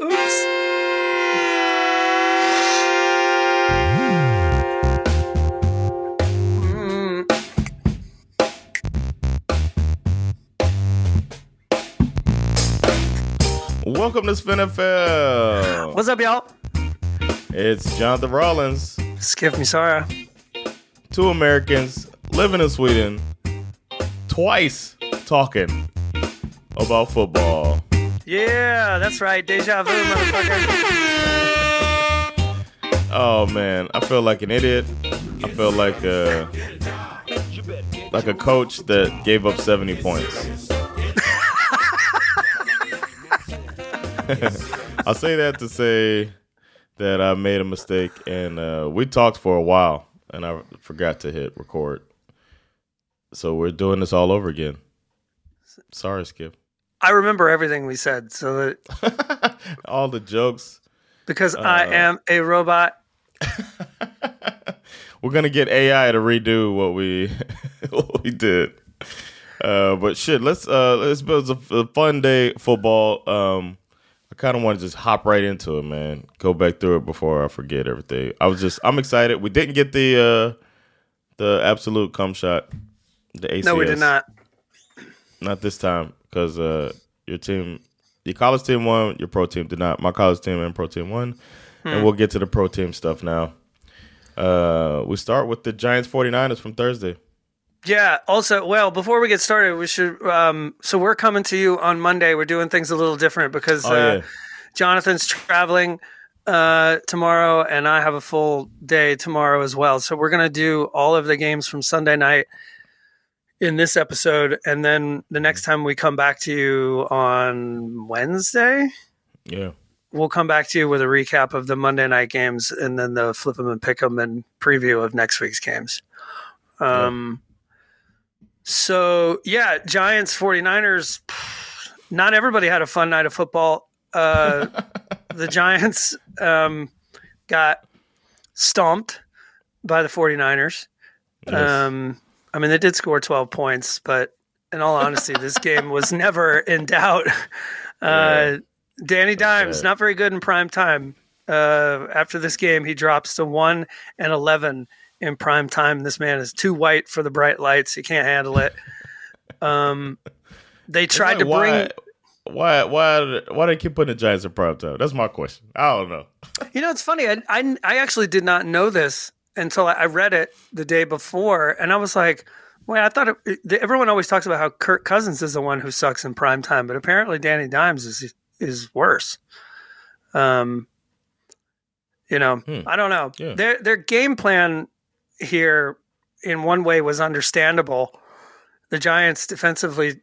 Oops. Welcome to Spin NFL. What's up, y'all? It's Jonathan Rollins. Skip me, sorry. Two Americans living in Sweden, twice talking about football. Yeah, that's right. Deja vu, motherfucker. Oh, man. I feel like an idiot. I feel like a coach that gave up 70 points. I'll say that to say that I made a mistake, and we talked for a while, and I forgot to hit record. So we're doing this all over again. Sorry, Skip. I remember everything we said, so that all the jokes. Because I am a robot. We're gonna get AI to redo what we did. But shit, let's build a fun day football. Kind of want to just hop right into it, man. Go back through it before I forget everything. I'm excited. We didn't get the absolute cum shot. The ACS. No, we did not. Not this time, because your college team won, your pro team did not. My college team and pro team won, and we'll get to the pro team stuff now. We start with the Giants 49ers from Thursday. Yeah. Also, well, before we get started, we should. So we're coming to you on Monday. We're doing things a little different because Jonathan's traveling tomorrow, and I have a full day tomorrow as well. So we're gonna do all of the games from Sunday night in this episode, and then the next time we come back to you on Wednesday, we'll come back to you with a recap of the Monday night games, and then the flip 'em and pick 'em and preview of next week's games. Yeah. So, yeah, Giants, 49ers, not everybody had a fun night of football. The Giants got stomped by the 49ers. Yes. I mean, they did score 12 points, but in all honesty, this game was never in doubt. Danny Dimes, not very good in prime time. After this game, he drops to 1-11. In prime time. This man is too white for the bright lights. He can't handle it. They tried to bring. Why do they keep putting the Giants in prime time? That's my question. I don't know. You know, it's funny. I actually did not know this until I read it the day before, and I was like, wait, I thought everyone always talks about how Kirk Cousins is the one who sucks in prime time, but apparently Danny Dimes is worse. You know, I don't know. Yeah. Their game plan here in one way was understandable. The Giants defensively,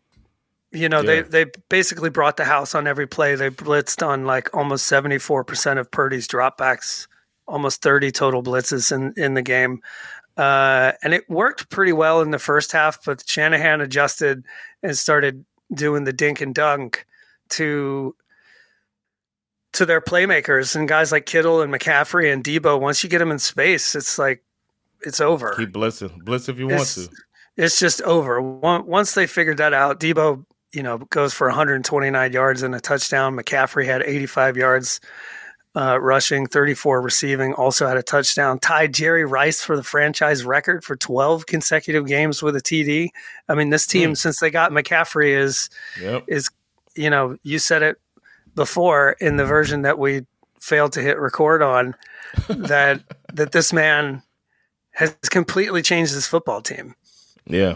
you know, they basically brought the house on every play. They blitzed on like almost 74% of Purdy's dropbacks, almost 30 total blitzes in the game. And it worked pretty well in the first half, but Shanahan adjusted and started doing the dink and dunk to their playmakers, and guys like Kittle and McCaffrey and Debo. Once you get them in space, it's like, it's over. Keep blitzing. Blitz if you want to. It's just over. Once they figured that out, Debo, you know, goes for 129 yards and a touchdown. McCaffrey had 85 yards rushing, 34 receiving, also had a touchdown. Tied Jerry Rice for the franchise record for 12 consecutive games with a TD. I mean, this team, since they got McCaffrey, is, you know, you said it before in the version that we failed to hit record on, that this man has completely changed this football team. Yeah,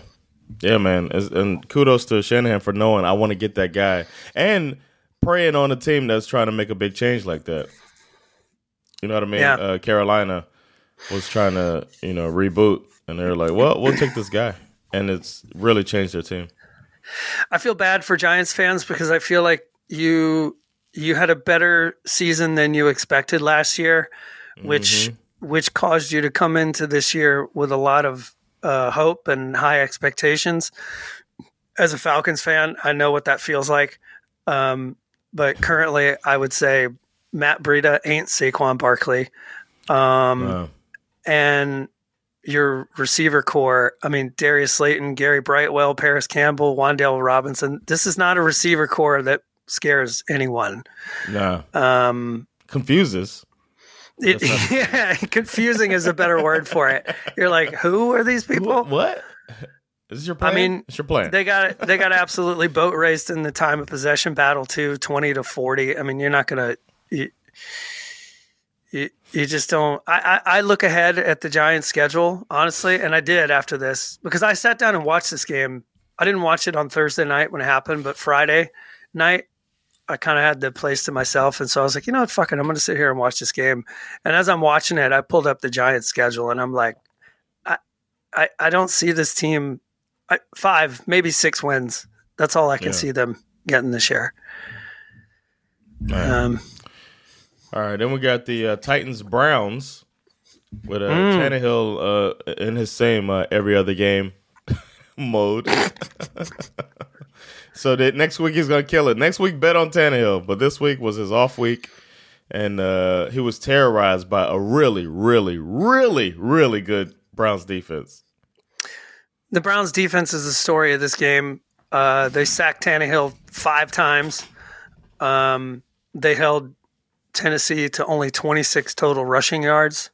man. And kudos to Shanahan for knowing I want to get that guy and preying on a team that's trying to make a big change like that. You know what I mean? Yeah. Carolina was trying to, you know, reboot, and they were like, well, we'll take this guy. And it's really changed their team. I feel bad for Giants fans because I feel like you had a better season than you expected last year, which caused you to come into this year with a lot of hope and high expectations. As a Falcons fan, I know what that feels like. But currently, I would say Matt Breida ain't Saquon Barkley. Wow. And your receiver core, I mean, Darius Slayton, Gary Brightwell, Paris Campbell, Wan'Dale Robinson. This is not a receiver core that scares anyone. No. Confuses. Confusing is a better word for it. You're like, who are these people? What? Is this your plan? I mean, it's your plan. They got absolutely boat raced in the time of possession battle too, 20 to 40. I mean, you're not going to – you just don't – I look ahead at the Giants' schedule, honestly, and I did after this because I sat down and watched this game. I didn't watch it on Thursday night when it happened, but Friday night I kind of had the place to myself, and so I was like, you know what, fuck it, I'm going to sit here and watch this game. And as I'm watching it, I pulled up the Giants' schedule, and I'm like, I don't see this team – 5, maybe 6 wins. That's all I can see them getting this year. All right. Then we got the Titans-Browns with Tannehill in his same every other game mode. So that next week he's going to kill it. Next week, bet on Tannehill. But this week was his off week. And he was terrorized by a really, really, really, really good Browns defense. The Browns' defense is the story of this game. They sacked Tannehill 5 times. They held Tennessee to only 26 total rushing yards.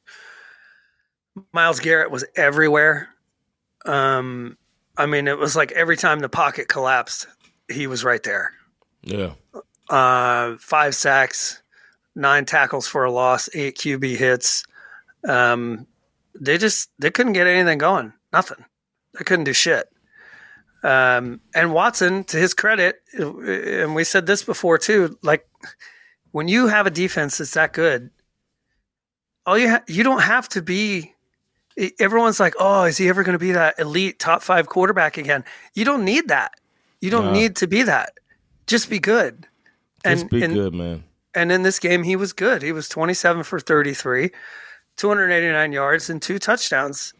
Myles Garrett was everywhere. I mean, it was like every time the pocket collapsed, he was right there. Yeah. 5 sacks, 9 tackles for a loss, 8 QB hits. They couldn't get anything going. Nothing. I couldn't do shit. And Watson, to his credit, and we said this before too, like when you have a defense that's that good, you don't have to be – everyone's like, oh, is he ever going to be that elite top 5 quarterback again? You don't need that. You don't need to be that. Just be good. Just be good, man. And in this game, he was good. He was 27 for 33, 289 yards, and 2 touchdowns.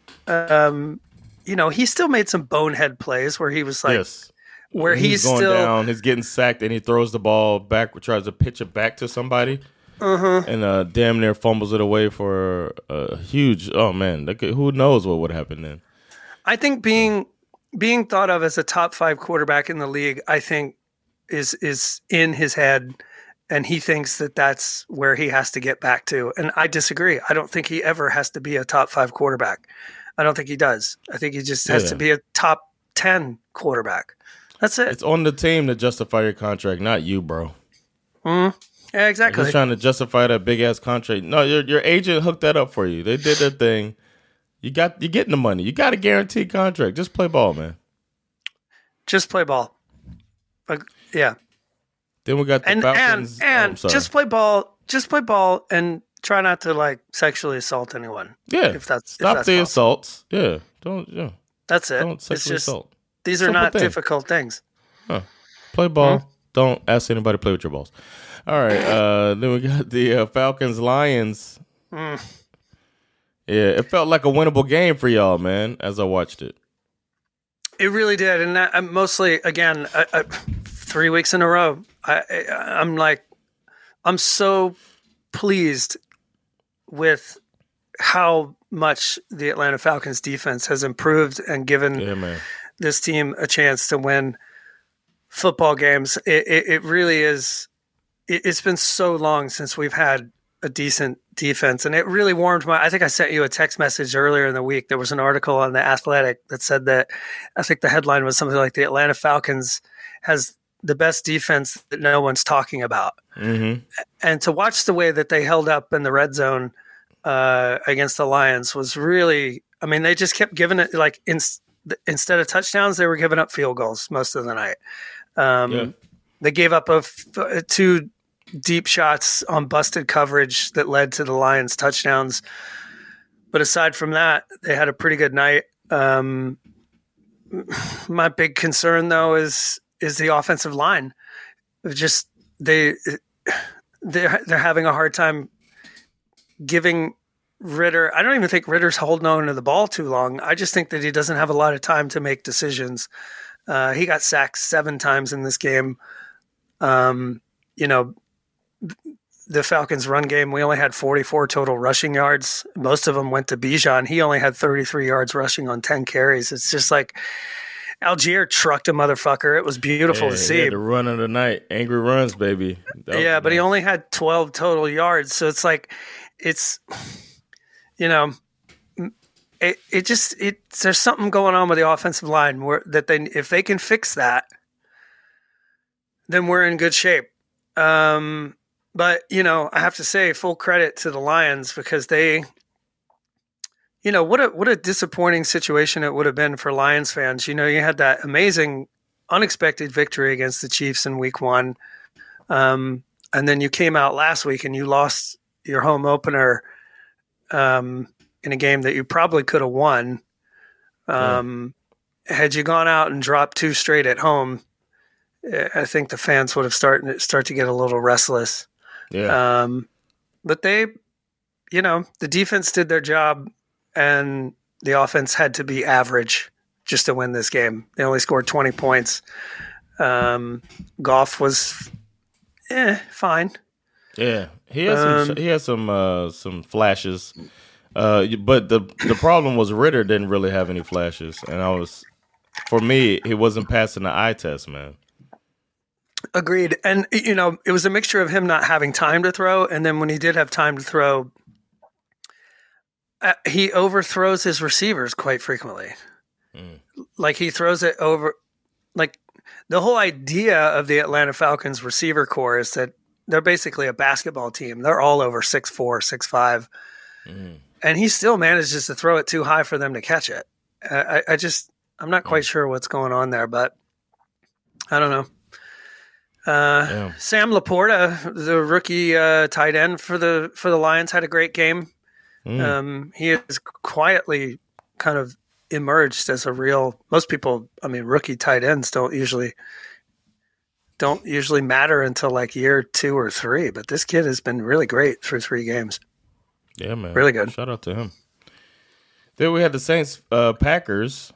You know, he still made some bonehead plays where he was like, where he's going still down, he's getting sacked, and he throws the ball back, tries to pitch it back to somebody, and damn near fumbles it away for a huge. Oh man, who knows what would happen then? I think being thought of as a top 5 quarterback in the league, I think is in his head, and he thinks that that's where he has to get back to. And I disagree. I don't think he ever has to be a top 5 quarterback. I don't think he does. I think he just has to be a top 10 quarterback. That's it. It's on the team to justify your contract, not you, bro. Yeah, exactly. You're trying to justify that big-ass contract. No, your agent hooked that up for you. They did their thing. You're getting the money. You got a guaranteed contract. Just play ball, man. Just play ball. Yeah. Then we got the Falcons. And just play ball. Just play ball and try not to like sexually assault anyone. Yeah, stop the assaults. Yeah, don't. Yeah, that's it. Don't sexually assault. These are not difficult things. Huh. Play ball. Don't ask anybody to play with your balls. All right. Then we got the Falcons Lions. Yeah, it felt like a winnable game for y'all, man. As I watched it, it really did. And I mostly, again, 3 weeks in a row, I'm so pleased with how much the Atlanta Falcons defense has improved and given this team a chance to win football games. It really is. It's been so long since we've had a decent defense, and it really warmed my, I think I sent you a text message earlier in the week. There was an article on The Athletic that said that, I think the headline was something like the Atlanta Falcons has the best defense that no one's talking about. And to watch the way that they held up in the red zone against the Lions was really, I mean, they just kept giving it, like instead of touchdowns, they were giving up field goals most of the night. They gave up 2 deep shots on busted coverage that led to the Lions touchdowns. But aside from that, they had a pretty good night. My big concern though is the offensive line. Just they're having a hard time giving Ritter. I don't even think Ritter's holding on to the ball too long. I just think that he doesn't have a lot of time to make decisions. He got sacked 7 times in this game. The Falcons run game, we only had 44 total rushing yards. Most of them went to Bijan. He only had 33 yards rushing on 10 carries. It's just like Algier trucked a motherfucker. It was beautiful to see. He had the run of the night. Angry runs, baby. But he only had 12 total yards. So it's like, there's something going on with the offensive line if they can fix that, then we're in good shape. But, I have to say full credit to the Lions because they, what a disappointing situation it would have been for Lions fans. You had that amazing, unexpected victory against the Chiefs in week 1. And then you came out last week and you lost your home opener in a game that you probably could have won. Had you gone out and dropped 2 straight at home, I think the fans would have start to get a little restless. Yeah. But they, the defense did their job and the offense had to be average just to win this game. They only scored 20 points. Goff was fine. Yeah. He has some flashes. But the problem was Ritter didn't really have any flashes. And he wasn't passing the eye test, man. Agreed. And, it was a mixture of him not having time to throw. And then when he did have time to throw, he overthrows his receivers quite frequently. Like he throws it over. Like the whole idea of the Atlanta Falcons receiver core is that they're basically a basketball team. They're all over 6'4", 6'5". And he still manages to throw it too high for them to catch it. I'm not quite sure what's going on there, but I don't know. Sam Laporta, the rookie tight end for the Lions, had a great game. He has quietly kind of emerged as a real. Most people, rookie tight ends don't usually matter until like year 2 or 3. But this kid has been really great through 3 games. Yeah, man, really good. Shout out to him. Then we had the Saints, Packers.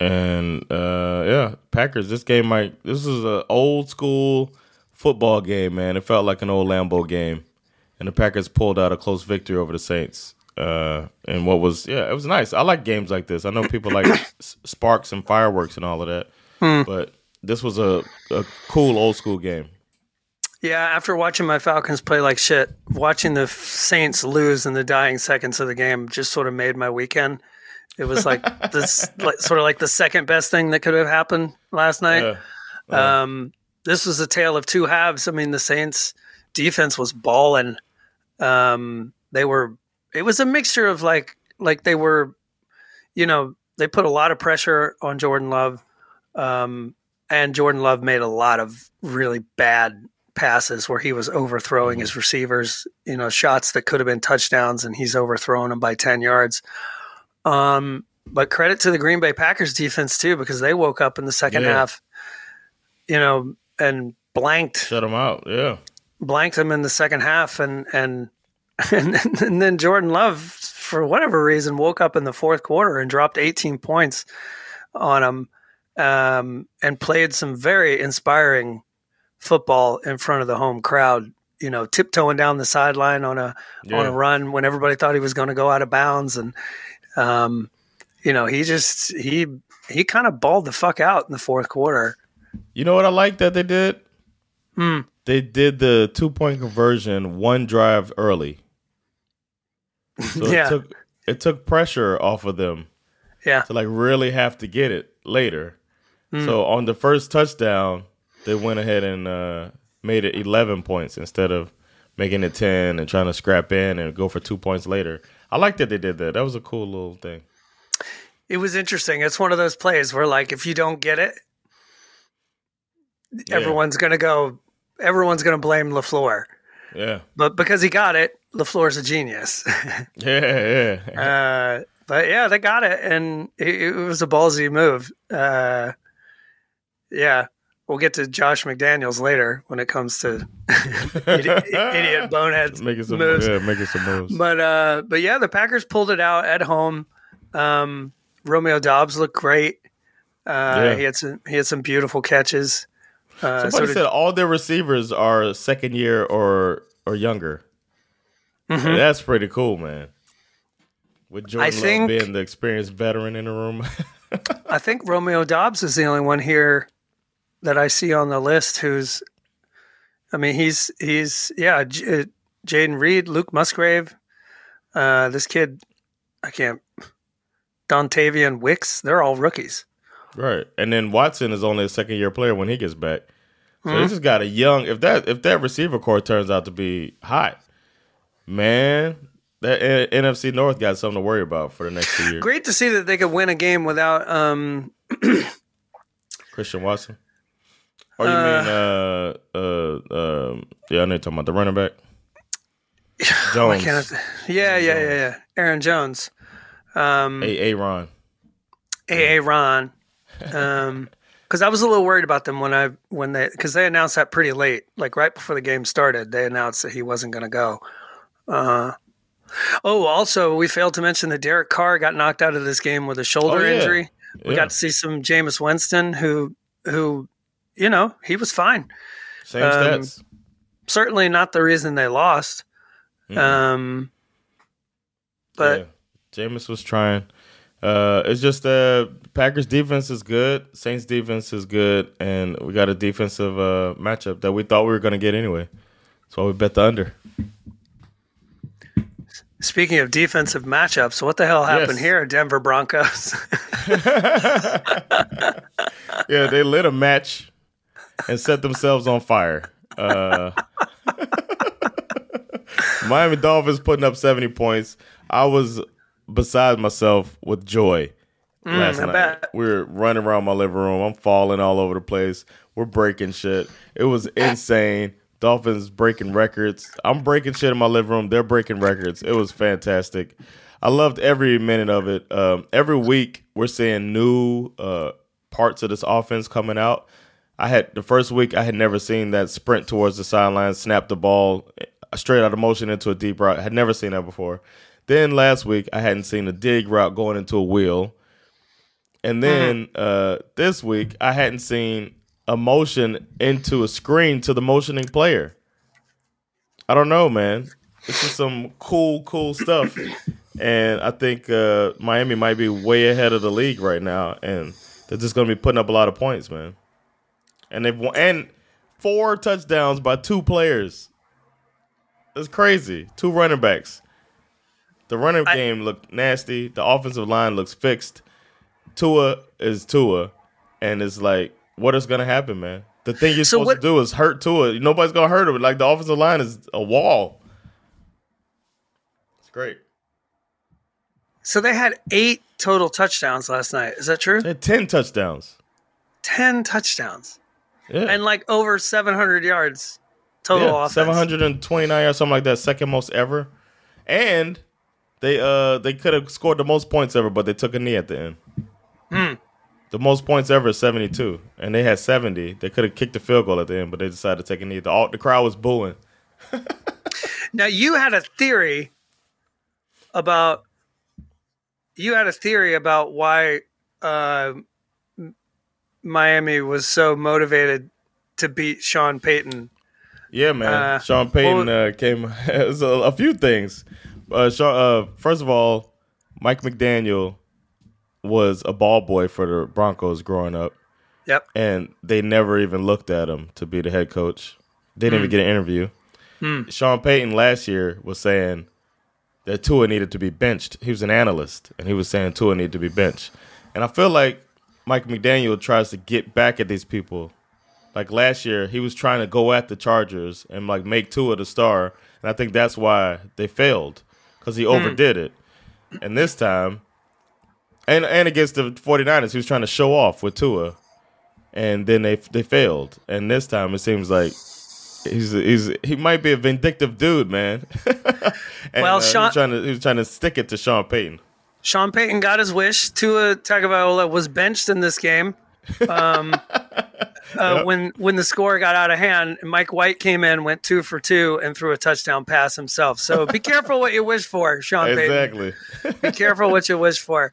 And Packers. This is an old school football game, man. It felt like an old Lambeau game, and the Packers pulled out a close victory over the Saints. And it was nice. I like games like this. I know people like sparks and fireworks and all of that, but this was a cool old school game. Yeah, after watching my Falcons play like shit, watching the Saints lose in the dying seconds of the game just sort of made my weekend. It was like this, sort of like the second best thing that could have happened last night. This was a tale of 2 halves. The Saints' defense was balling. It was a mixture of like they were, they put a lot of pressure on Jordan Love, and Jordan Love made a lot of really bad passes where he was overthrowing his receivers. Shots that could have been touchdowns, and he's overthrowing them by 10 yards. But credit to the Green Bay Packers defense too, because they woke up in the second half, and shut them out. Yeah. Blanked them in the second half. And then Jordan Love, for whatever reason, woke up in the fourth quarter and dropped 18 points on them, and played some very inspiring football in front of the home crowd. Tiptoeing down the sideline on a run when everybody thought he was going to go out of bounds, and he kind of balled the fuck out in the fourth quarter. You know what I like that they did? They did the 2-point conversion 1 drive early. So it took pressure off of them. Yeah. To really have to get it later. So on the first touchdown, they went ahead and made it 11 points instead of making it 10 and trying to scrap in and go for 2 points later. I like that they did that. That was a cool little thing. It was interesting. It's one of those plays where, if you don't get it, everyone's going to blame LaFleur. Yeah. But because he got it, LaFleur's a genius. yeah, yeah. But yeah, they got it, and it was a ballsy move. Yeah, we'll get to Josh McDaniels later when it comes to idiot boneheads moves. Yeah, making some moves. But yeah, the Packers pulled it out at home. Romeo Dobbs looked great. He had some beautiful catches. Somebody said all their receivers are second year or younger. Mm-hmm. Yeah, that's pretty cool, man. With Jordan Love being the experienced veteran in the room. I think Romeo Dobbs is the only one here that I see on the list who's, I mean, he's Jaden Reed, Luke Musgrave, this kid, Dontavian Wicks, they're all rookies. Right. And then Watson is only a second year player when he gets back. So mm-hmm. This has got a young, if that receiver core turns out to be hot, man, that NFC North got something to worry about for the next 2 years. Great to see that they could win a game without Christian Watson. Or you mean I know you're talking about the running back. Jones. Yeah. Aaron Jones. Aaron. Because I was a little worried about them because they announced that pretty late, like right before the game started, they announced that he wasn't going to go. Also, we failed to mention that Derek Carr got knocked out of this game with a shoulder injury. We got to see some Jameis Winston, who, you know, he was fine. Same stats. Certainly not the reason they lost. Mm-hmm. But Jameis was trying. It's just Packers defense is good, Saints defense is good, and we got a defensive matchup that we thought we were going to get anyway. That's why we bet the under. Speaking of defensive matchups, what the hell happened here at Denver Broncos? Yeah, they lit a match and set themselves on fire. Miami Dolphins putting up 70 points. I was beside myself with joy last night. We were running around my living room. I'm falling all over the place. We're breaking shit. It was insane. Dolphins breaking records. I'm breaking shit in my living room. They're breaking records. It was fantastic. I loved every minute of it. Every week we're seeing new parts of this offense coming out. The first week I had never seen that sprint towards the sideline, snap the ball straight out of motion into a deep route. I had never seen that before. Then last week, I hadn't seen a dig route going into a wheel. And then this week, I hadn't seen a motion into a screen to the motioning player. I don't know, man. This is some cool stuff. And I think Miami might be way ahead of the league right now. And they're just going to be putting up a lot of points, man. And they've won, and 4 touchdowns by 2 players. That's crazy. 2 running backs. The running game looked nasty. The offensive line looks fixed. Tua is Tua. And it's like, what is going to happen, man? The thing you're supposed to do is hurt Tua. Nobody's going to hurt him. Like, the offensive line is a wall. It's great. So they had 8 total touchdowns last night. Is that true? They had 10 touchdowns. 10 touchdowns. Yeah. And, like, over 700 yards total offense. 729 yards, something like that. Second most ever. And They could have scored the most points ever, but they took a knee at the end. The most points ever is 72, and they had 70. They could have kicked the field goal at the end, but they decided to take a knee. The crowd was booing. Now, you had a theory about why Miami was so motivated to beat Sean Payton. Yeah, man. Sean Payton came. It was a few things. First of all, Mike McDaniel was a ball boy for the Broncos growing up. Yep. And they never even looked at him to be the head coach. They didn't even get an interview. Sean Payton last year was saying that Tua needed to be benched. He was an analyst, and he was saying Tua needed to be benched. And I feel like Mike McDaniel tries to get back at these people. Like last year, he was trying to go at the Chargers and like make Tua the star. And I think that's why they failed. Because he overdid it. And this time, and against the 49ers, he was trying to show off with Tua. And then they failed. And this time, it seems like he might be a vindictive dude, man. He was trying to stick it to Sean Payton. Sean Payton got his wish. Tua Tagovailoa was benched in this game when the score got out of hand. Mike White came in, went 2 for 2, and threw a touchdown pass himself. So be careful what you wish for, Sean Payton. Exactly. Be careful what you wish for.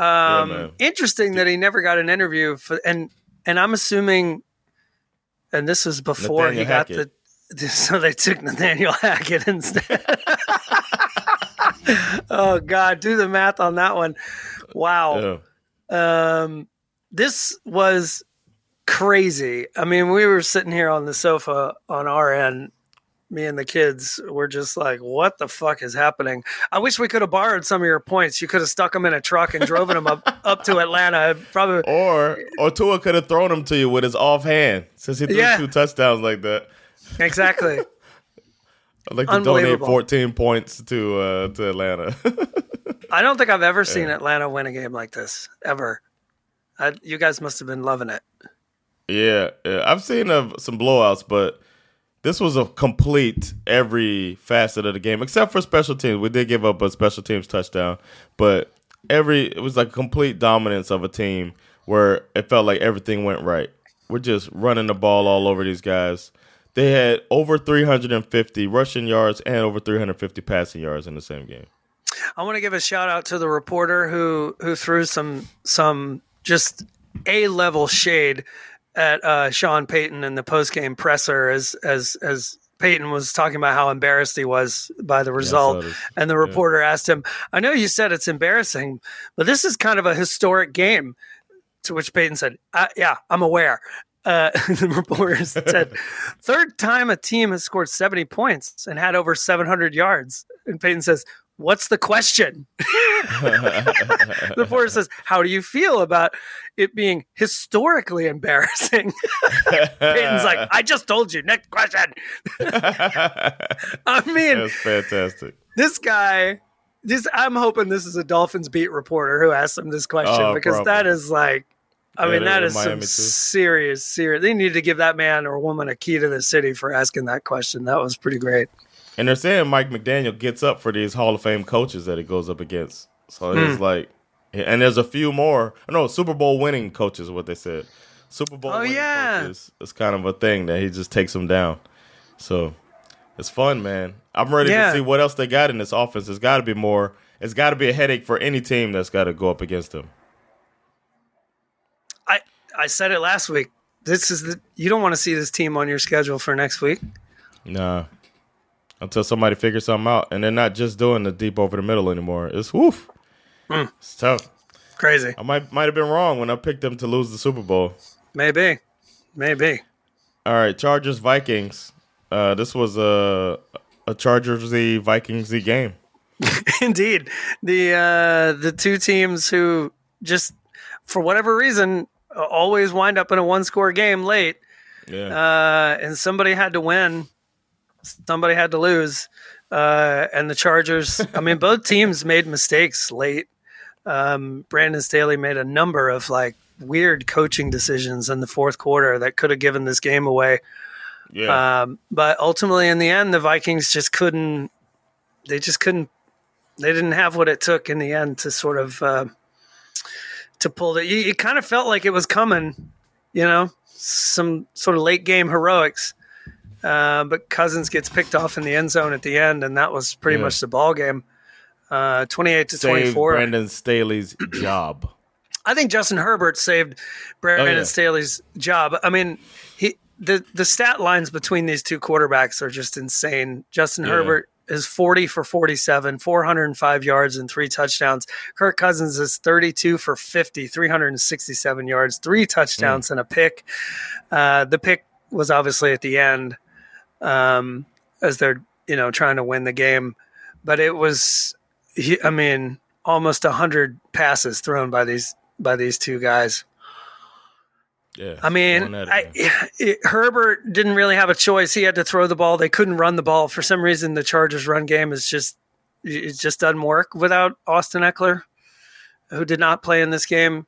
Interesting that he never got an interview for, and I'm assuming, and this was before Nathaniel he got Hackett. So they took Nathaniel Hackett instead. Oh God, do the math on that one. Wow. Yeah. This was crazy. I mean, we were sitting here on the sofa on our end, me and the kids were just like, what the fuck is happening? I wish we could have borrowed some of your points. You could have stuck them in a truck and driven them up to Atlanta. Probably. Or Tua could have thrown them to you with his offhand since he threw 2 touchdowns like that. Exactly. I'd like to donate 14 points to Atlanta. I don't think I've ever seen Atlanta win a game like this, ever. You guys must have been loving it. Yeah. I've seen some blowouts, but this was a complete every facet of the game, except for special teams. We did give up a special teams touchdown, but it was like complete dominance of a team where it felt like everything went right. We're just running the ball all over these guys. They had over 350 rushing yards and over 350 passing yards in the same game. I want to give a shout out to the reporter who threw some just A-level shade at Sean Payton in the post-game presser as Payton was talking about how embarrassed he was by the result. And the reporter asked him, I know you said it's embarrassing, but this is kind of a historic game. To which Payton said, yeah, I'm aware. The reporters said, third time a team has scored 70 points and had over 700 yards. And Payton says, what's the question? The reporter says, how do you feel about it being historically embarrassing? Payton's like, I just told you. Next question. I mean, that's fantastic. This guy, I'm hoping this is a Dolphins beat reporter who asked him this question because probably. That is like, I mean, that is Miami some too. serious. They need to give that man or woman a key to the city for asking that question. That was pretty great. And they're saying Mike McDaniel gets up for these Hall of Fame coaches that he goes up against. So it's like, and there's a few more. No, Super Bowl winning coaches is what they said. Super Bowl winning coaches is kind of a thing that he just takes them down. So it's fun, man. I'm ready to see what else they got in this offense. There's got to be more. It's got to be a headache for any team that's got to go up against them. I said it last week. This is you don't want to see this team on your schedule for next week. Nah. Until somebody figures something out. And they're not just doing the deep over the middle anymore. It's woof. It's tough. Crazy. I might have been wrong when I picked them to lose the Super Bowl. Maybe. All right, Chargers Vikings. This was a Chargers-y, Vikings-y game. Indeed. The two teams who just for whatever reason always wind up in a one-score game late. And somebody had to win. Somebody had to lose. And the Chargers, I mean, both teams made mistakes late. Brandon Staley made a number of like weird coaching decisions in the fourth quarter that could have given this game away. But ultimately in the end, the Vikings just couldn't, they didn't have what it took in the end to sort of, to pull that. It kind of felt like it was coming, you know, some sort of late game heroics. But Cousins gets picked off in the end zone at the end, and that was pretty much the ball game. 28 to 24. Saved Brandon Staley's job. I think Justin Herbert saved Brandon Staley's job. I mean, the stat lines between these two quarterbacks are just insane. Justin Herbert is 40 for 47, 405 yards and 3 touchdowns. Kirk Cousins is 32 for 50, 367 yards, 3 touchdowns and a pick. The pick was obviously at the end as they're, you know, trying to win the game. But it was, almost 100 passes thrown by these two guys. Yeah, I mean, Herbert didn't really have a choice. He had to throw the ball. They couldn't run the ball. For some reason, the Chargers' run game just doesn't work without Austin Eckler, who did not play in this game.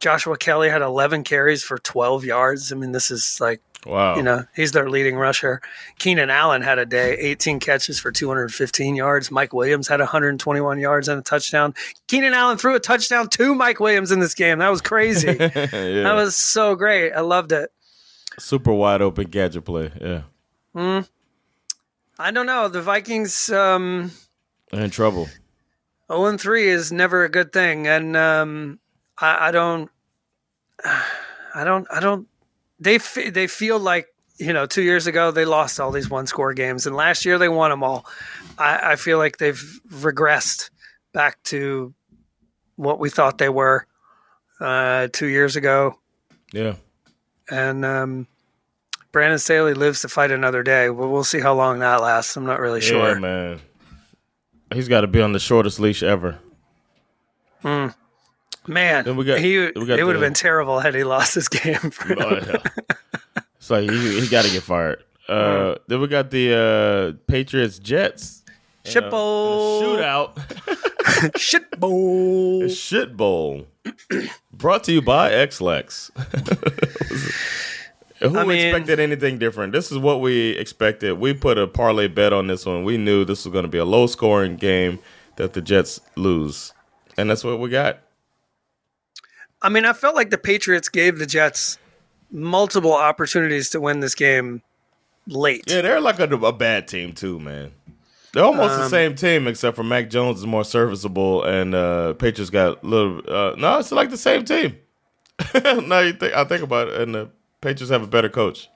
Joshua Kelly had 11 carries for 12 yards. I mean, this is like Wow. You know, he's their leading rusher. Keenan Allen had a day, 18 catches for 215 yards. Mike Williams had 121 yards and a touchdown. Keenan Allen threw a touchdown to Mike Williams in this game. That was crazy. Yeah. That was so great. I loved it. Super wide open gadget play. Yeah. I don't know. The Vikings are in trouble. 0-3 is never a good thing. And I don't. They feel like, you know, 2 years ago they lost all these one-score games, and last year they won them all. I feel like they've regressed back to what we thought they were 2 years ago. Yeah. And Brandon Staley lives to fight another day. We'll see how long that lasts. I'm not really sure. Yeah, man. He's got to be on the shortest leash ever. Man, it would have been terrible had he lost this game. It's like he got to get fired. Then we got the Patriots-Jets. Shit bowl. Shootout. Shit bowl. Shit bowl. Brought to you by XLEX. Who expected anything different? This is what we expected. We put a parlay bet on this one. We knew this was going to be a low-scoring game that the Jets lose. And that's what we got. I mean, I felt like the Patriots gave the Jets multiple opportunities to win this game late. Yeah, they're like a bad team too, man. They're almost the same team, except for Mac Jones is more serviceable, and Patriots got a little. No, it's like the same team. Now I think about it, and the Patriots have a better coach.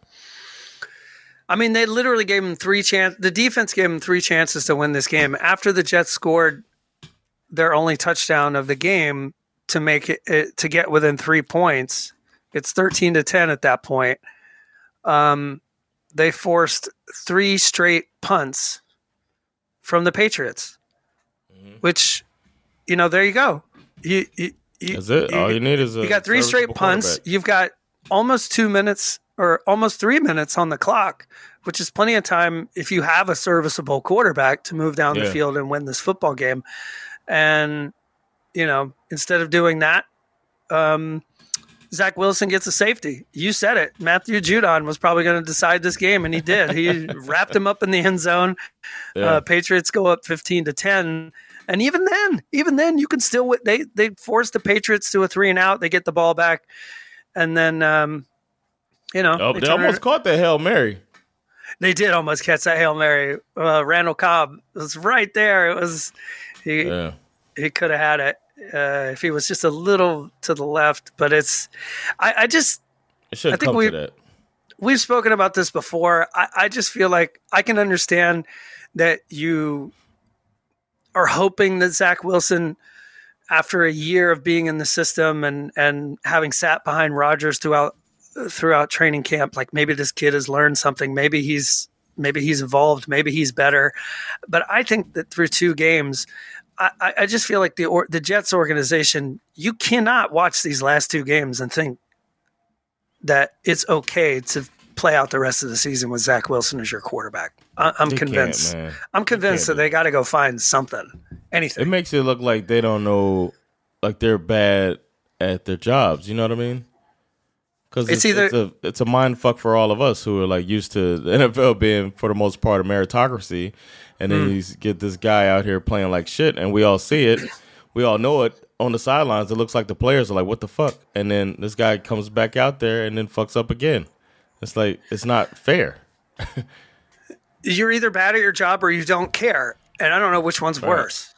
I mean, they literally gave him three chances. The defense gave him three chances to win this game. After the Jets scored their only touchdown of the game, to make it to get within 3 points, it's 13-10 at that point. They forced three straight punts from the Patriots, which, you know, there you go. That's it. All you need is you got three straight punts. You've got almost 2 minutes or almost 3 minutes on the clock, which is plenty of time if you have a serviceable quarterback to move down the field and win this football game. And you know, instead of doing that, Zach Wilson gets a safety. You said it. Matthew Judon was probably going to decide this game, and he did. He wrapped him up in the end zone. Yeah. Patriots go up 15-10. And even then, you can still – they force the Patriots to a 3-and-out. They get the ball back. And then, they almost caught the Hail Mary. They did almost catch that Hail Mary. Randall Cobb was right there. It was – he could have had it. If he was just a little to the left, but we've spoken about this before. I just feel like I can understand that you are hoping that Zach Wilson, after a year of being in the system and having sat behind Rodgers throughout training camp, like maybe this kid has learned something. Maybe he's evolved. Maybe he's better. But I think that through two games, I just feel like the Jets organization, you cannot watch these last two games and think that it's okay to play out the rest of the season with Zach Wilson as your quarterback. I'm convinced that they got to go find something, anything. It makes it look like they don't know, like they're bad at their jobs. You know what I mean? Because it's a mind fuck for all of us who are like used to the NFL being, for the most part, a meritocracy. And then you get this guy out here playing like shit, and we all see it. We all know it. On the sidelines, it looks like the players are like, what the fuck? And then this guy comes back out there and then fucks up again. It's like, it's not fair. You're either bad at your job or you don't care. And I don't know which one's worse.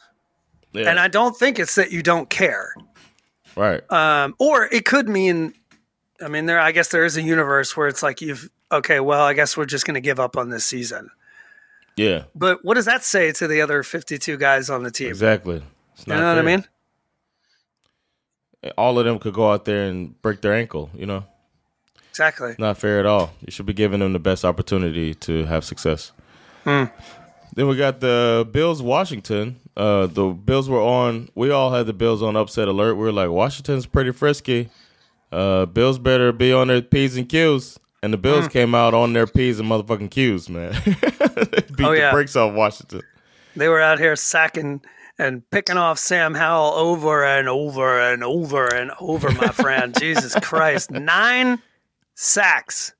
Yeah. And I don't think it's that you don't care. Right. Or it could mean... I mean, I guess there is a universe where it's like I guess we're just going to give up on this season. Yeah. But what does that say to the other 52 guys on the team? Exactly. You know what I mean? All of them could go out there and break their ankle, you know? Exactly. Not fair at all. You should be giving them the best opportunity to have success. Then we got the Bills-Washington. The Bills were on. We all had the Bills on upset alert. We were like, Washington's pretty frisky. Bills better be on their P's and Q's, and the Bills came out on their P's and motherfucking Q's, man. They beat the brakes off Washington. They were out here sacking and picking off Sam Howell over and over and over and over, my friend. Jesus Christ. 9 sacks.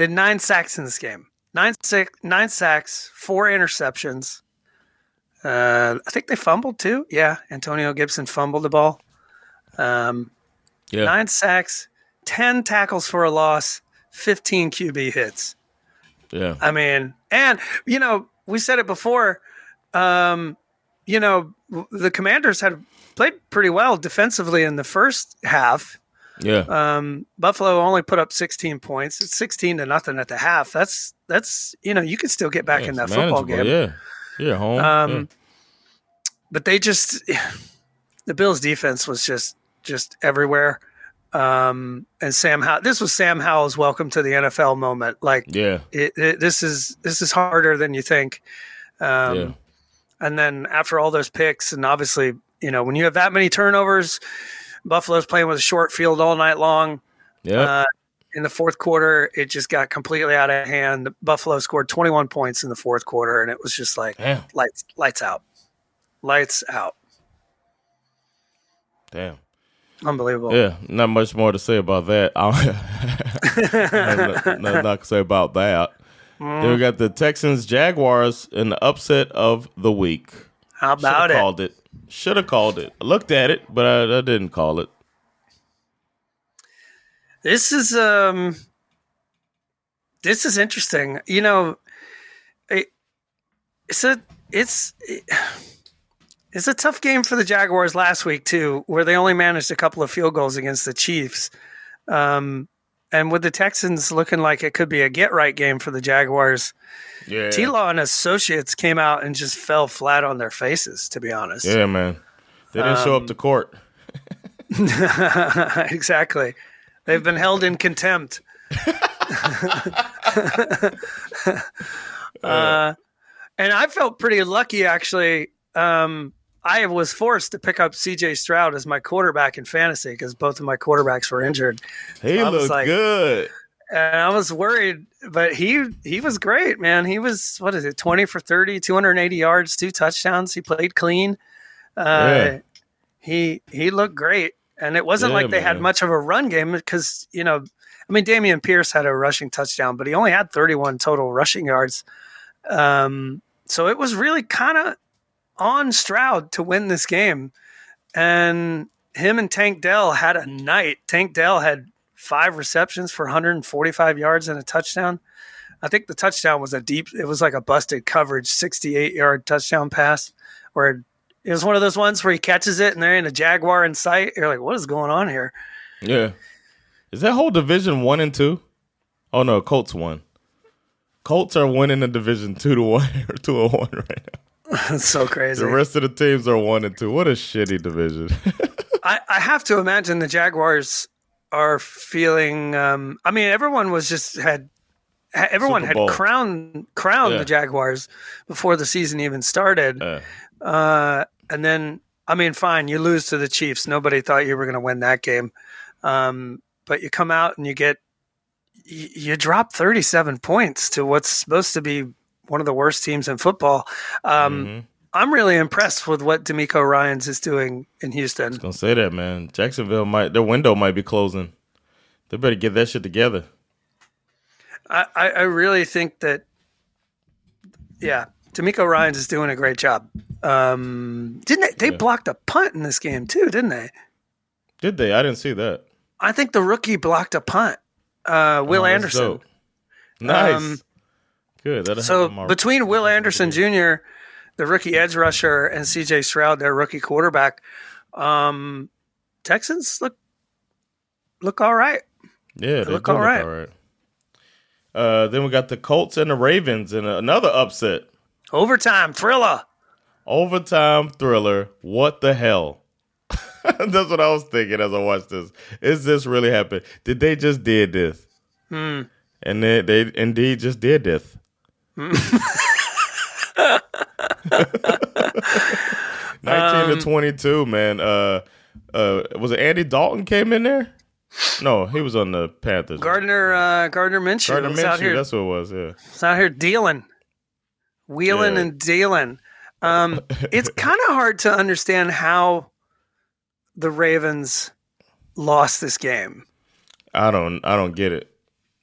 They had 9 sacks in this game. Nine sacks, 4 interceptions. I think they fumbled too. Yeah, Antonio Gibson fumbled the ball. 9 sacks, 10 tackles for a loss, 15 QB hits. Yeah. I mean, and, you know, we said it before, you know, the Commanders had played pretty well defensively in the first half. Yeah. Buffalo only put up 16 points. It's 16-0 at the half. That's you know, you can still get back in that football game. Yeah. Yeah. Home. But they just, the Bills defense was just everywhere. And Sam Howell, this was Sam Howell's welcome to the NFL moment. Like, yeah, this is harder than you think. And then after all those picks, and obviously, you know, when you have that many turnovers, Buffalo's playing with a short field all night long. Yeah. In the fourth quarter, it just got completely out of hand. Buffalo scored 21 points in the fourth quarter, and it was just like lights out. Damn. Unbelievable. Yeah, not much more to say about that. Nothing to say about that. Then we got the Texans-Jaguars in the upset of the week. How about it? Should have called it. I looked at it, but I didn't call it. This is interesting. You know, it's a tough game for the Jaguars last week too, where they only managed a couple of field goals against the Chiefs. And with the Texans looking like it could be a get-right game for the Jaguars, yeah. T-Law and Associates came out and just fell flat on their faces, to be honest. Yeah, man. They didn't show up to court. Exactly. They've been held in contempt. And I felt pretty lucky, actually. I was forced to pick up C.J. Stroud as my quarterback in fantasy because both of my quarterbacks were injured. He looked good. And I was worried, but he was great, man. He was, 20 for 30, 280 yards, 2 touchdowns. He played clean. He looked great. And it wasn't like they had much of a run game because, you know, I mean, Damian Pierce had a rushing touchdown, but he only had 31 total rushing yards. So it was really kind of on Stroud to win this game, and him and Tank Dell had a night. Tank Dell had 5 receptions for 145 yards and a touchdown. I think the touchdown was it was like a busted coverage 68-yard touchdown pass, where it was one of those ones where he catches it and there ain't a Jaguar in sight. You're like, what is going on here? Yeah. Is that whole division 1 and 2? Oh no, Colts won. Colts are winning the division 2-1 or 2-1 right now. That's so crazy. The rest of the teams are 1 and 2. What a shitty division. I have to imagine the Jaguars are feeling. I mean, everyone was just had crowned the Jaguars before the season even started. And then, I mean, fine, you lose to the Chiefs. Nobody thought you were going to win that game, but you come out and you drop 37 points to what's supposed to be one of the worst teams in football. I'm really impressed with what DeMeco Ryans is doing in Houston. I was going to say that, man. Jacksonville, their window might be closing. They better get that shit together. I really think that, DeMeco Ryans is doing a great job. Didn't they blocked a punt in this game too, didn't they? Did they? I didn't see that. I think the rookie blocked a punt. Will Anderson. Dope. Nice. Good. So between Will Anderson Jr., the rookie edge rusher, and C.J. Stroud, their rookie quarterback, Texans look all right. Yeah, they look all right. Look all right. Then we got the Colts and the Ravens in another upset. Overtime thriller. What the hell? That's what I was thinking as I watched this. Is this really happened? Did they just did this? And they indeed just did this. to 22, man. Was it Andy Dalton came in there? No, he was on the Panthers. Gardner Minshew out here. That's what it was. Yeah, it's out here wheeling and dealing. It's kind of hard to understand how the Ravens lost this game. I don't get it.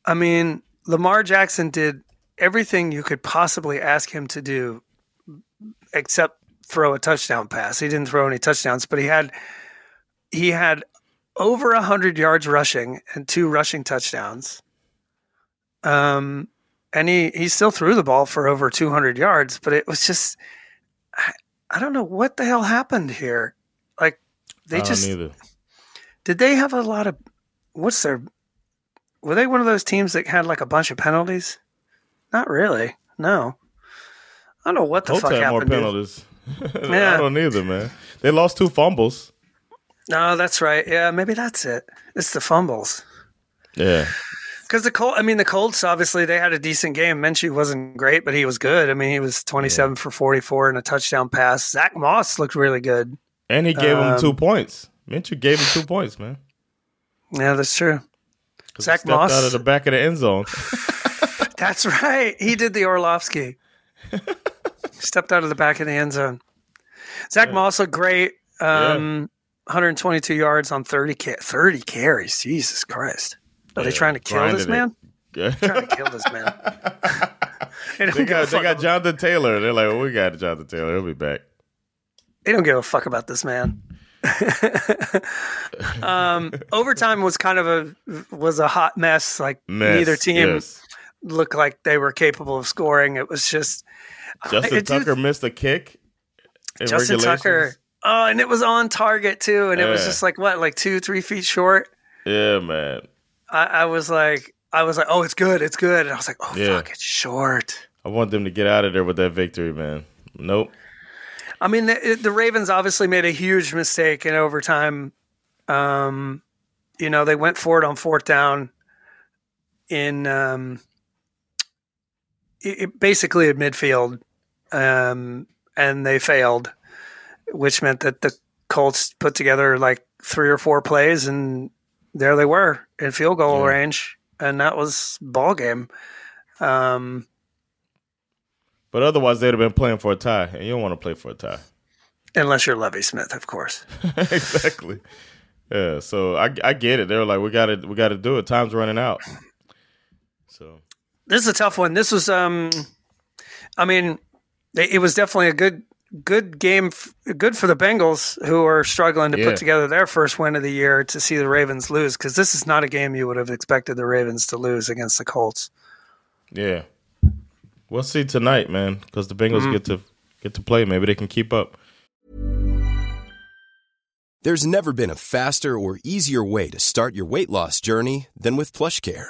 I mean, Lamar Jackson did everything you could possibly ask him to do except throw a touchdown pass. He didn't throw any touchdowns, but he had over 100 yards rushing and 2 rushing touchdowns. And he still threw the ball for over 200 yards, but it was just I don't know what the hell happened here. Like they did they have a lot of were they one of those teams that had like a bunch of penalties? Not really. No. I don't know what the Colts fuck had happened. More penalties. Yeah. I don't either, man. They lost 2 fumbles. No, that's right. Yeah, maybe that's it. It's the fumbles. Yeah. Because the Colts, obviously, they had a decent game. Minshew wasn't great, but he was good. I mean, he was 27 for 44 and a touchdown pass. Zach Moss looked really good. And he gave him 2 points. Minshew gave him 2 points, man. Yeah, that's true. Zach Moss out of the back of the end zone. That's right. He did the Orlovsky. Stepped out of the back of the end zone. Zach Moss looked great. 122 yards on 30 carries. Jesus Christ. Are they trying to kill this man? Yeah. Trying to kill this man. They got Jonathan Taylor. They're like, well, we got Jonathan Taylor. He'll be back. They don't give a fuck about this man. Overtime was kind of a hot mess. Like neither team looked like they were capable of scoring. It was just Justin Tucker missed a kick. Justin Tucker. Oh, and it was on target too. And it was just like what, like 2-3 feet short. Yeah, man. I was like, oh, it's good. And I was like, oh, fuck, it's short. I want them to get out of there with that victory, man. Nope. I mean, the Ravens obviously made a huge mistake in overtime. They went for it on 4th down basically at midfield, and they failed, which meant that the Colts put together like 3 or 4 plays and there they were in field goal range, and that was ball game. But otherwise, they'd have been playing for a tie, and you don't want to play for a tie. Unless you're Lovie Smith, of course. Exactly. Yeah, so I get it. They were like, we got to do it. Time's running out. So this is a tough one. This was, it was definitely a good game, good for the Bengals, who are struggling to put together their first win of the year, to see the Ravens lose, because this is not a game you would have expected the Ravens to lose against the Colts. Yeah. We'll see tonight, man, because the Bengals get to play. Maybe they can keep up. There's never been a faster or easier way to start your weight loss journey than with PlushCare.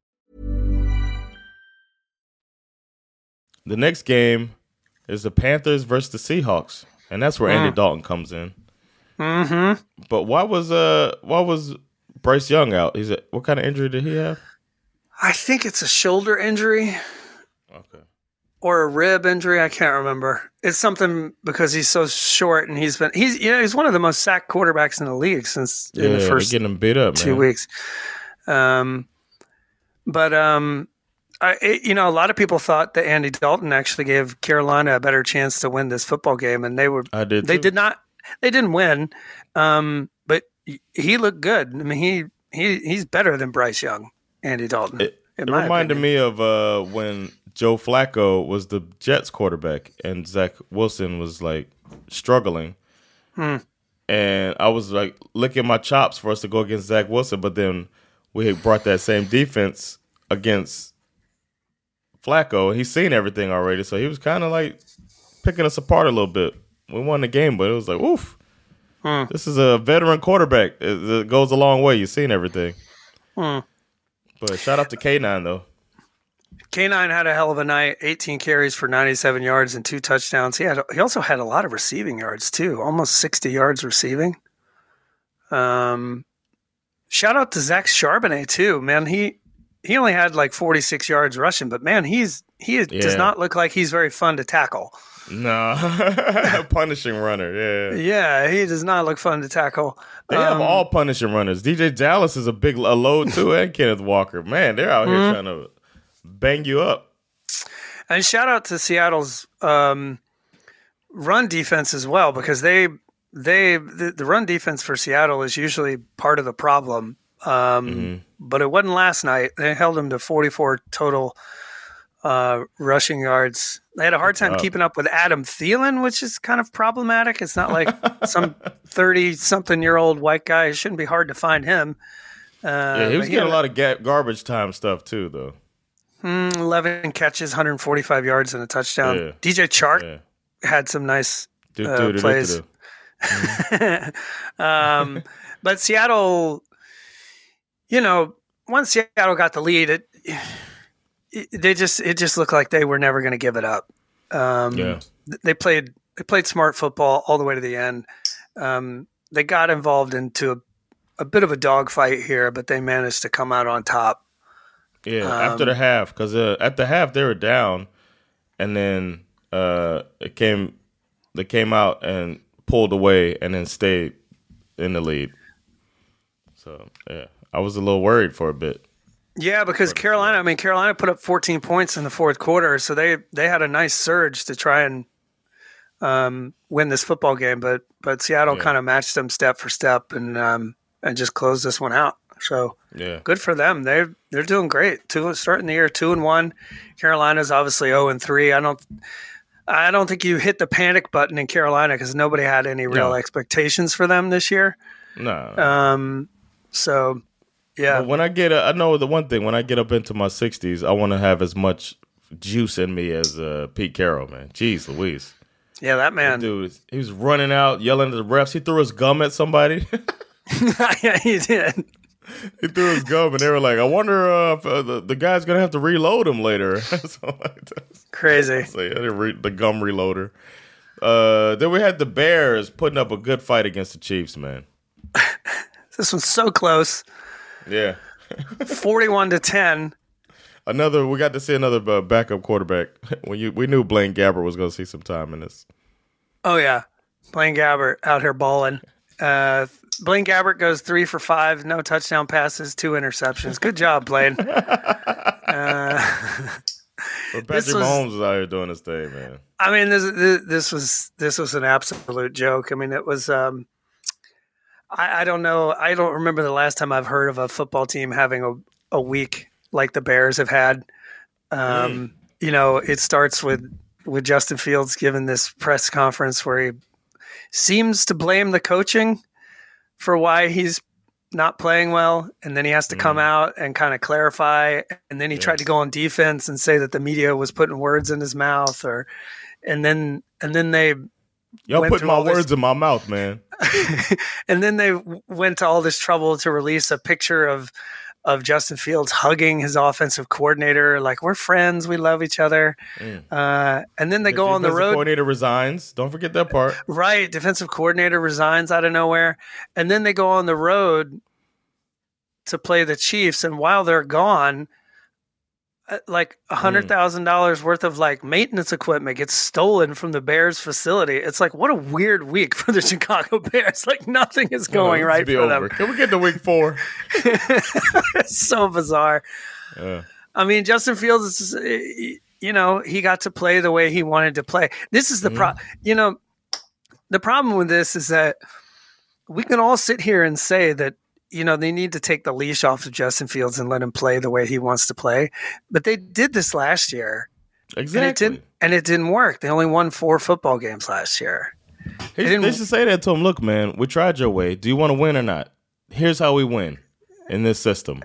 The next game is the Panthers versus the Seahawks, and that's where Andy Dalton comes in. Mm-hmm. But why was Bryce Young out? What kind of injury did he have? I think it's a shoulder injury. Okay. Or a rib injury. I can't remember. It's something, because he's so short, and he's one of the most sacked quarterbacks in the league since in the first getting him beat up, 2 weeks. A lot of people thought that Andy Dalton actually gave Carolina a better chance to win this football game, and they didn't win, but he looked good. I mean, he's better than Bryce Young, Andy Dalton. It reminded me of when Joe Flacco was the Jets quarterback, and Zach Wilson was like struggling, and I was like licking my chops for us to go against Zach Wilson, but then we had brought that same defense against Flacco, he's seen everything already, so he was kind of like picking us apart a little bit. We won the game, but it was like, oof. Hmm. This is a veteran quarterback. It goes a long way. You've seen everything. Hmm. But shout out to K9, though. K9 had a hell of a night. 18 carries for 97 yards and 2 touchdowns. He also had a lot of receiving yards, too. Almost 60 yards receiving. Shout out to Zach Charbonnet, too. Man, he only had like 46 yards rushing, but man, he does not look like he's very fun to tackle. No, punishing runner. Yeah, he does not look fun to tackle. They have all punishing runners. DJ Dallas is a load too, and Kenneth Walker. Man, they're out here trying to bang you up. And shout out to Seattle's run defense as well, because the run defense for Seattle is usually part of the problem. But it wasn't last night. They held them to 44 total rushing yards. They had a hard time keeping up with Adam Thielen, which is kind of problematic. It's not like some 30-something-year-old white guy. It shouldn't be hard to find him. He was getting a lot of garbage time stuff, too, though. 11 catches, 145 yards, and a touchdown. Yeah. DJ Chark had some nice plays. But Seattle, once Seattle got the lead, it just looked like they were never going to give it up. They played smart football all the way to the end. They got involved into a bit of a dogfight here, but they managed to come out on top. Yeah, after the half, because at the half they were down, and then they came out and pulled away, and then stayed in the lead. So yeah, I was a little worried for a bit. Yeah, because Carolina put up 14 points in the fourth quarter, so they had a nice surge to try and win this football game, but Seattle kind of matched them step for step and just closed this one out. So good for them. They're doing great. Starting the year 2-1. Carolina's obviously 0-3. I don't think you hit the panic button in Carolina because nobody had any real expectations for them this year. No. So. Yeah. But I know the one thing, when I get up into my 60s, I want to have as much juice in me as Pete Carroll, man. Jeez Louise. Yeah, that man. That dude, he was running out, yelling at the refs. He threw his gum at somebody. Yeah, he did. He threw his gum, and they were like, I wonder if the guy's going to have to reload him later. So, crazy. So, yeah, the gum reloader. Then we had the Bears putting up a good fight against the Chiefs, man. This one's so close. Yeah. 41-10. We got to see another backup quarterback. We knew Blaine Gabbert was going to see some time in this. Oh, yeah. Blaine Gabbert out here balling. Blaine Gabbert goes 3 for 5, no touchdown passes, 2 interceptions. Good job, Blaine. But Patrick Mahomes is out here doing his thing, man. I mean, this was an absolute joke. I mean, it was I don't know. I don't remember the last time I've heard of a football team having a week like the Bears have had. It starts with Justin Fields giving this press conference where he seems to blame the coaching for why he's not playing well. And then he has to come out and kind of clarify. And then he tried to go on defense and say that the media was putting words in his mouth and then they – y'all put my words in my mouth, man. And then they went to all this trouble to release a picture of Justin Fields hugging his offensive coordinator. Like, we're friends. We love each other. And then they go on the road. Defensive coordinator resigns. Don't forget that part. Right. Defensive coordinator resigns out of nowhere. And then they go on the road to play the Chiefs. And while they're gone, like $100,000 worth of like maintenance equipment gets stolen from the Bears facility. It's like, what a weird week for the Chicago Bears. Like nothing is going right for them. Can we get to week 4? It's so bizarre. I mean, Justin Fields is, he got to play the way he wanted to play. This is the problem. The problem with this is that we can all sit here and say that, they need to take the leash off of Justin Fields and let him play the way he wants to play. But they did this last year. Exactly. And it didn't work. They only won 4 football games last year. They should say that to him. Look, man, we tried your way. Do you want to win or not? Here's how we win in this system.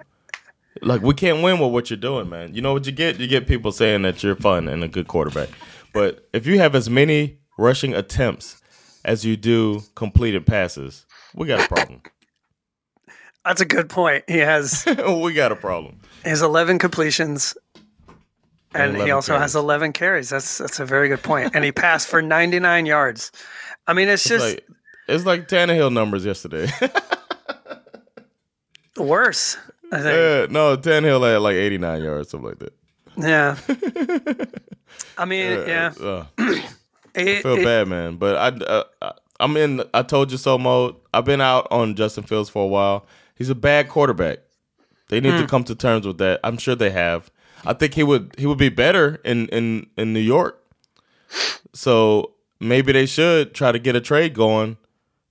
Like, we can't win with what you're doing, man. You know what you get? You get people saying that you're fun and a good quarterback. But if you have as many rushing attempts as you do completed passes, we got a problem. That's a good point. He has we got a problem. His 11 completions, and 11 he also carries. Has 11 carries. That's a very good point. And he passed for 99 yards. I mean, it's like Tannehill numbers yesterday. Worse, I think. No, Tannehill had like 89 yards, something like that. Yeah. I mean, I feel bad, man. But I'm in I told you so mode. I've been out on Justin Fields for a while. He's a bad quarterback. They need to come to terms with that. I'm sure they have. I think he would be better in New York. So maybe they should try to get a trade going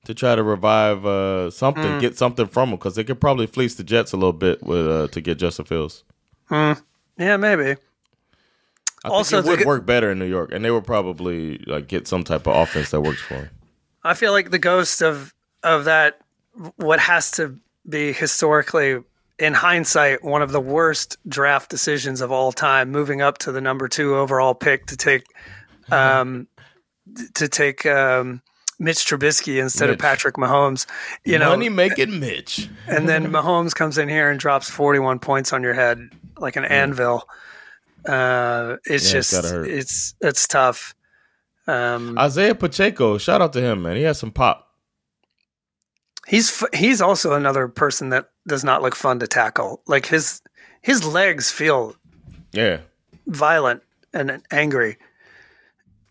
to try to revive something, get something from him, because they could probably fleece the Jets a little bit with to get Justin Fields. Yeah, maybe. I think it would work better in New York, and they would probably like get some type of offense that works for him. I feel like the ghost of that, what has to be historically, in hindsight, one of the worst draft decisions of all time, moving up to the number 2 overall pick to take Mitch Trubisky instead of Patrick Mahomes. You know, money making Mitch. And then Mahomes comes in here and drops 41 points on your head like an anvil. It's tough. Isaiah Pacheco, shout out to him, man. He has some pop. He's also another person that does not look fun to tackle. Like his legs feel violent and angry.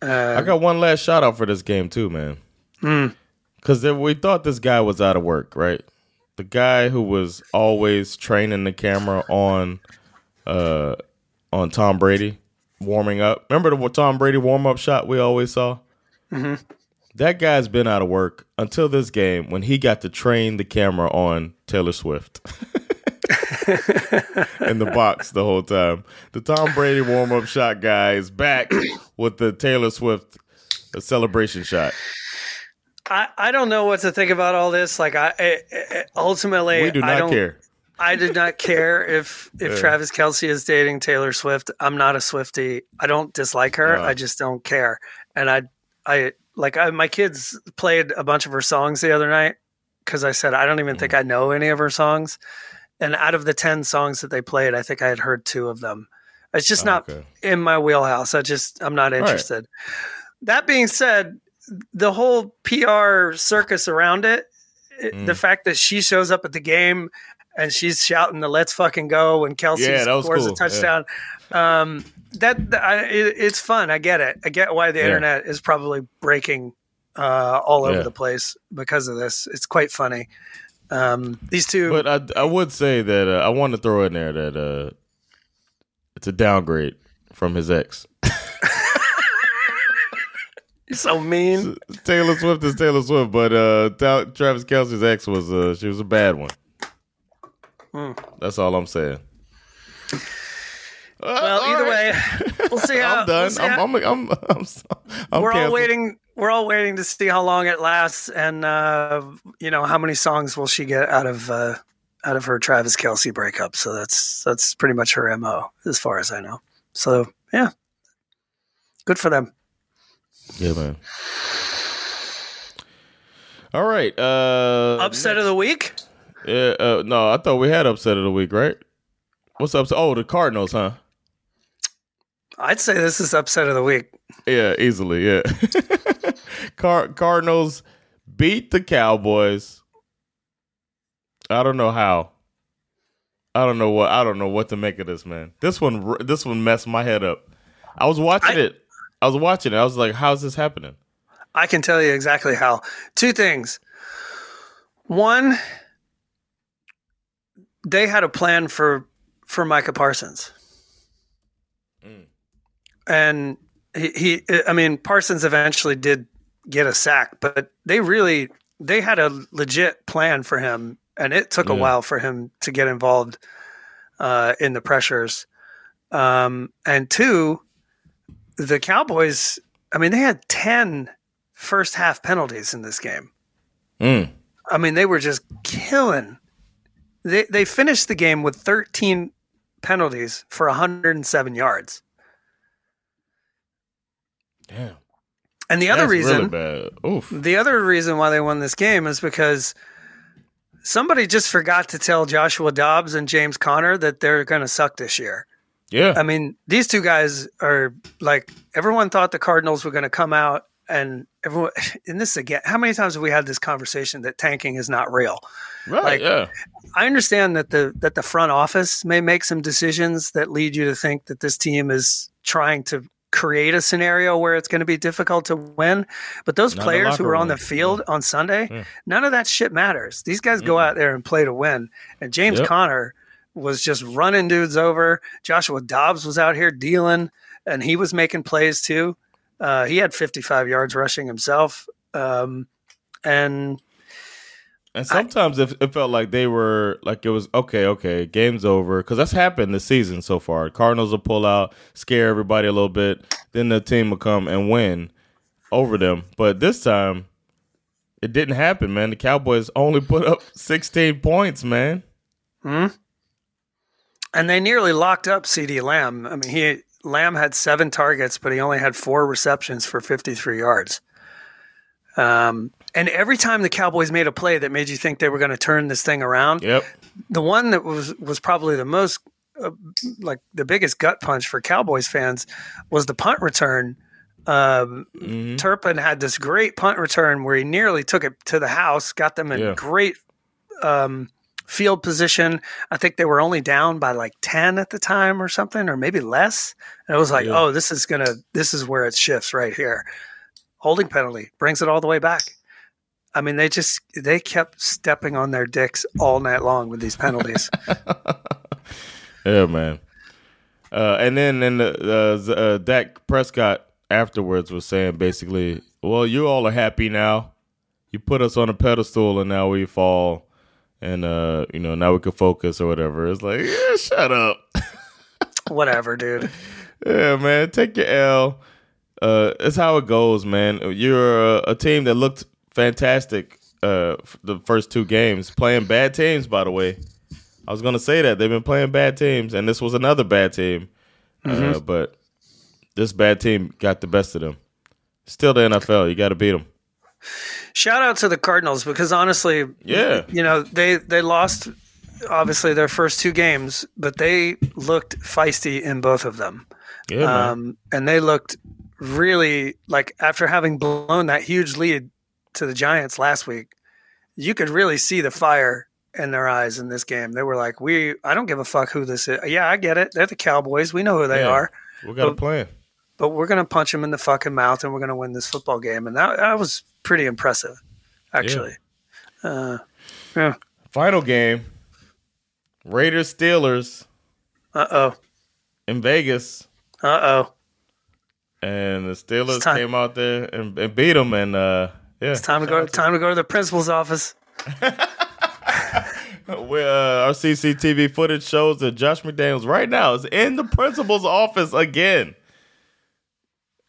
I got one last shout out for this game too, man. Because we thought this guy was out of work, right? The guy who was always training the camera on Tom Brady warming up. Remember the Tom Brady warm-up shot we always saw? Mm-hmm. That guy's been out of work until this game when he got to train the camera on Taylor Swift in the box the whole time. The Tom Brady warm-up shot guy is back with the Taylor Swift celebration shot. I don't know what to think about all this. Like ultimately, we do not care. I did not care if Travis Kelce is dating Taylor Swift. I'm not a Swiftie. I don't dislike her. No. I just don't care. And my kids played a bunch of her songs the other night because I said, I don't even think I know any of her songs. And out of the 10 songs that they played, I think I had heard 2 of them. It's just not in my wheelhouse. I'm not interested. Right. That being said, the whole PR circus around it, the fact that she shows up at the game and she's shouting the "Let's fucking go" when Kelce scores a touchdown. Yeah. It's fun. I get it. I get why the internet is probably breaking all over the place because of this. It's quite funny. These two. But I would say that I want to throw in there that it's a downgrade from his ex. You're so mean. Taylor Swift is Taylor Swift, but Travis Kelce's ex was she was a bad one. That's all I'm saying. Well, either way, we'll see how. I'm done. We're all waiting. We're all waiting to see how long it lasts, and how many songs will she get out of her Travis Kelce breakup. So that's pretty much her MO, as far as I know. So yeah, good for them. Yeah, man. All right. Upset of the week. Yeah, no, I thought we had upset of the week, right? What's upset? Oh, the Cardinals, huh? I'd say this is upset of the week. Yeah, easily, yeah. Cardinals beat the Cowboys. I don't know how. I don't know what to make of this, man. This one messed my head up. I was watching it. I was like, how's this happening? I can tell you exactly how. 2 things. One, they had a plan for Micah Parsons. And he Parsons eventually did get a sack, but they had a legit plan for him, and it took a while for him to get involved in the pressures. And 2, the Cowboys, I mean, they had 10 first half penalties in this game. I mean, they were just killing. They finished the game with 13 penalties for 107 yards. Damn. And the other reason, really bad. Oof. The other reason why they won this game is because somebody just forgot to tell Joshua Dobbs and James Conner that they're going to suck this year. Yeah. I mean, these two guys are like, everyone thought the Cardinals were going to come out and everyone, and this again, how many times have we had this conversation that tanking is not real? Right. Like, yeah. I understand that the front office may make some decisions that lead you to think that this team is trying to create a scenario where it's going to be difficult to win. But those players who were on the field on Sunday, none of that shit matters. These guys go out there and play to win. And James Conner was just running dudes over. Joshua Dobbs was out here dealing, and he was making plays too. He had 55 yards rushing himself. And sometimes it felt like they were like, it was okay, game's over. Because that's happened this season so far. Cardinals will pull out, scare everybody a little bit. Then the team will come and win over them. But this time, it didn't happen, man. The Cowboys only put up 16 points, man. And they nearly locked up CeeDee Lamb. I mean, Lamb had 7 targets, but he only had 4 receptions for 53 yards. And every time the Cowboys made a play that made you think they were going to turn this thing around, the one that was probably the most, the biggest gut punch for Cowboys fans was the punt return. Turpin had this great punt return where he nearly took it to the house, got them in great field position. I think they were only down by 10 at the time or something, or maybe less. And it was like, oh, this is where it shifts right here. Holding penalty brings it all the way back. I mean, they kept stepping on their dicks all night long with these penalties. Yeah, man. And then Dak Prescott afterwards was saying basically, well, you all are happy now. You put us on a pedestal and now we fall. And, now we can focus or whatever. It's like, yeah, shut up. Whatever, dude. Yeah, man. Take your L. It's how it goes, man. You're a team that looked fantastic the first 2 games, playing bad teams, by the way. I was going to say that. They've been playing bad teams, and this was another bad team. But this bad team got the best of them. Still the NFL. You got to beat them. Shout out to the Cardinals because, honestly, they lost, obviously, their first 2 games, but they looked feisty in both of them. Yeah, and they looked really, after having blown that huge lead to the Giants last week, you could really see the fire in their eyes in this game. They were like, I don't give a fuck who this is. Yeah, I get it. They're the Cowboys. We know who they are. We got to play. But we're going to punch them in the fucking mouth, and we're going to win this football game. And that was pretty impressive, actually. Yeah. Final game, Raiders-Steelers. Uh-oh. In Vegas. Uh-oh. And the Steelers came out there and beat them. And, it's time to go to the principal's office. Our CCTV footage shows that Josh McDaniels right now is in the principal's office again.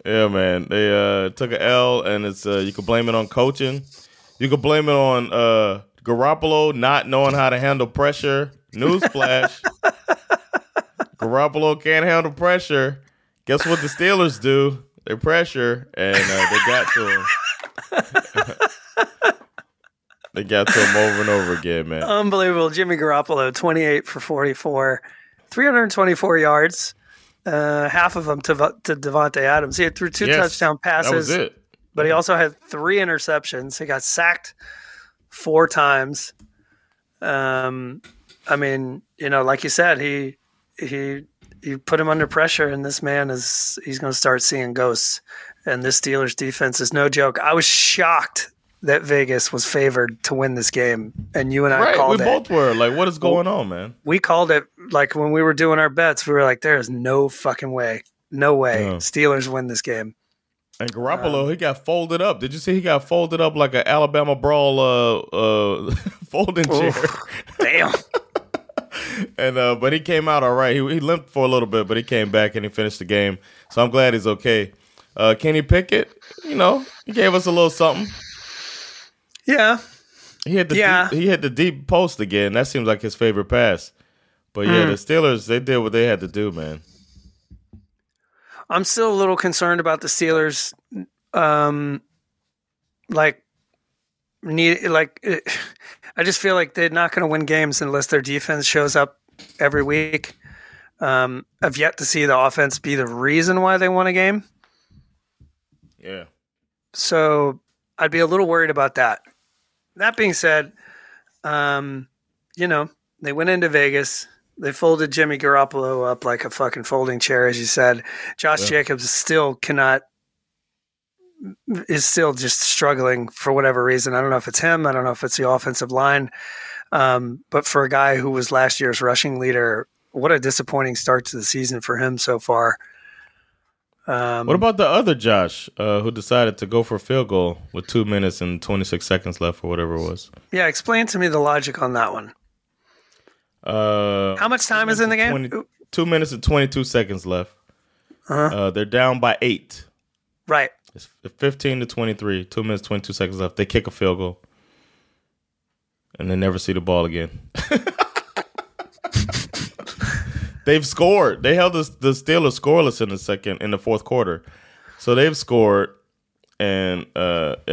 Yeah, man. They took an L, and it's you can blame it on coaching. You can blame it on Garoppolo not knowing how to handle pressure. Newsflash. Garoppolo can't handle pressure. Guess what the Steelers do? They pressure, and they got to him. They got to him over and over again, man. Unbelievable. Jimmy Garoppolo, 28 for 44, 324 yards. Half of them to Devontae Adams. He had threw 2 touchdown passes, that was it. But he also had 3 interceptions. He got sacked 4 times. I mean, like you said, you put him under pressure, and this man he's going to start seeing ghosts. And this Steelers defense is no joke. I was shocked that Vegas was favored to win this game, and you and I called it. Right, we both were. Like, what is going on, man? We called it, when we were doing our bets, we were like, there is no fucking way. No way. Yeah. Steelers win this game. And Garoppolo, he got folded up. Did you see he got folded up like an Alabama brawl folding chair? Damn. And but he came out all right. He limped for a little bit, but he came back and he finished the game. So I'm glad he's okay. Kenny Pickett, he gave us a little something. Yeah, he hit the deep post again. That seems like his favorite pass. But the Steelers, they did what they had to do, man. I'm still a little concerned about the Steelers. I just feel like they're not going to win games unless their defense shows up every week. I've yet to see the offense be the reason why they won a game. Yeah. So I'd be a little worried about that. That being said, they went into Vegas. They folded Jimmy Garoppolo up like a fucking folding chair, as you said. Josh Jacobs is still just struggling for whatever reason. I don't know if it's him. I don't know if it's the offensive line. But for a guy who was last year's rushing leader, what a disappointing start to the season for him so far. What about the other Josh who decided to go for a field goal with 2 minutes and 26 seconds left or whatever it was? Yeah, explain to me the logic on that one. How much time is in the game? 2 minutes and 22 seconds left. Uh-huh. They're down by 8. Right. It's 15 to 23, 2 minutes, 22 seconds left. They kick a field goal, and they never see the ball again. They've scored. They held the Steelers scoreless in the fourth quarter. So they've scored, and then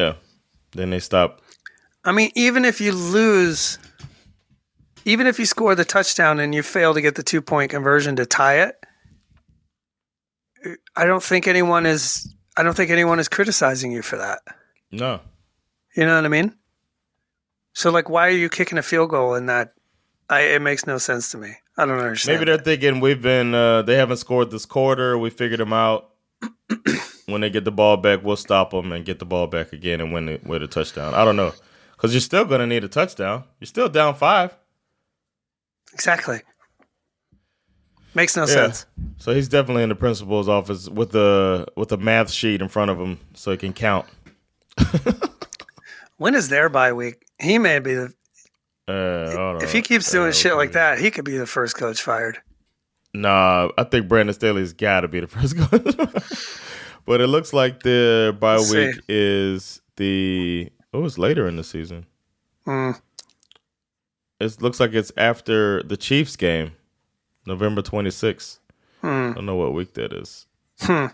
they stop. I mean, even if you score the touchdown and you fail to get the 2-point conversion to tie it, I don't think anyone is criticizing you for that. No. You know what I mean? So, why are you kicking a field goal in that? It makes no sense to me. I don't understand. Maybe they're thinking they haven't scored this quarter. We figured them out. When they get the ball back, we'll stop them and get the ball back again and win with a touchdown. I don't know. Because you're still going to need a touchdown. You're still down 5. Exactly. Makes no sense. So he's definitely in the principal's office with a math sheet in front of him so he can count. When is their bye week? He may be the he keeps doing shit like that, he could be the first coach fired. Nah, I think Brandon Staley's got to be the first coach. But it looks like the bye week is later in the season. Mm. It looks like it's after the Chiefs game. November 26th. I don't know what week that is. Oh,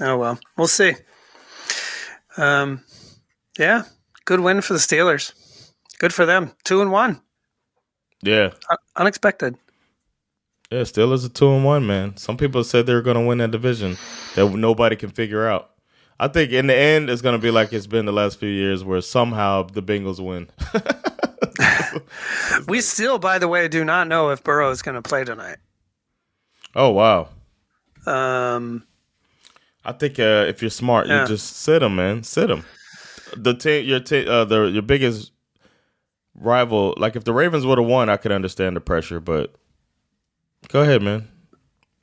well. We'll see. Yeah. Good win for the Steelers. Good for them. 2-1. Yeah. Unexpected. Yeah, Steelers are 2-1, man. Some people said they were going to win that division that nobody can figure out. I think in the end, it's going to be like it's been the last few years where somehow the Bengals win. We still, by the way, do not know if Burrow is going to play tonight. Oh, wow. I think if you're smart, you just sit him, man. Sit him. Your biggest rival, if the Ravens would have won, I could understand the pressure, but go ahead, man.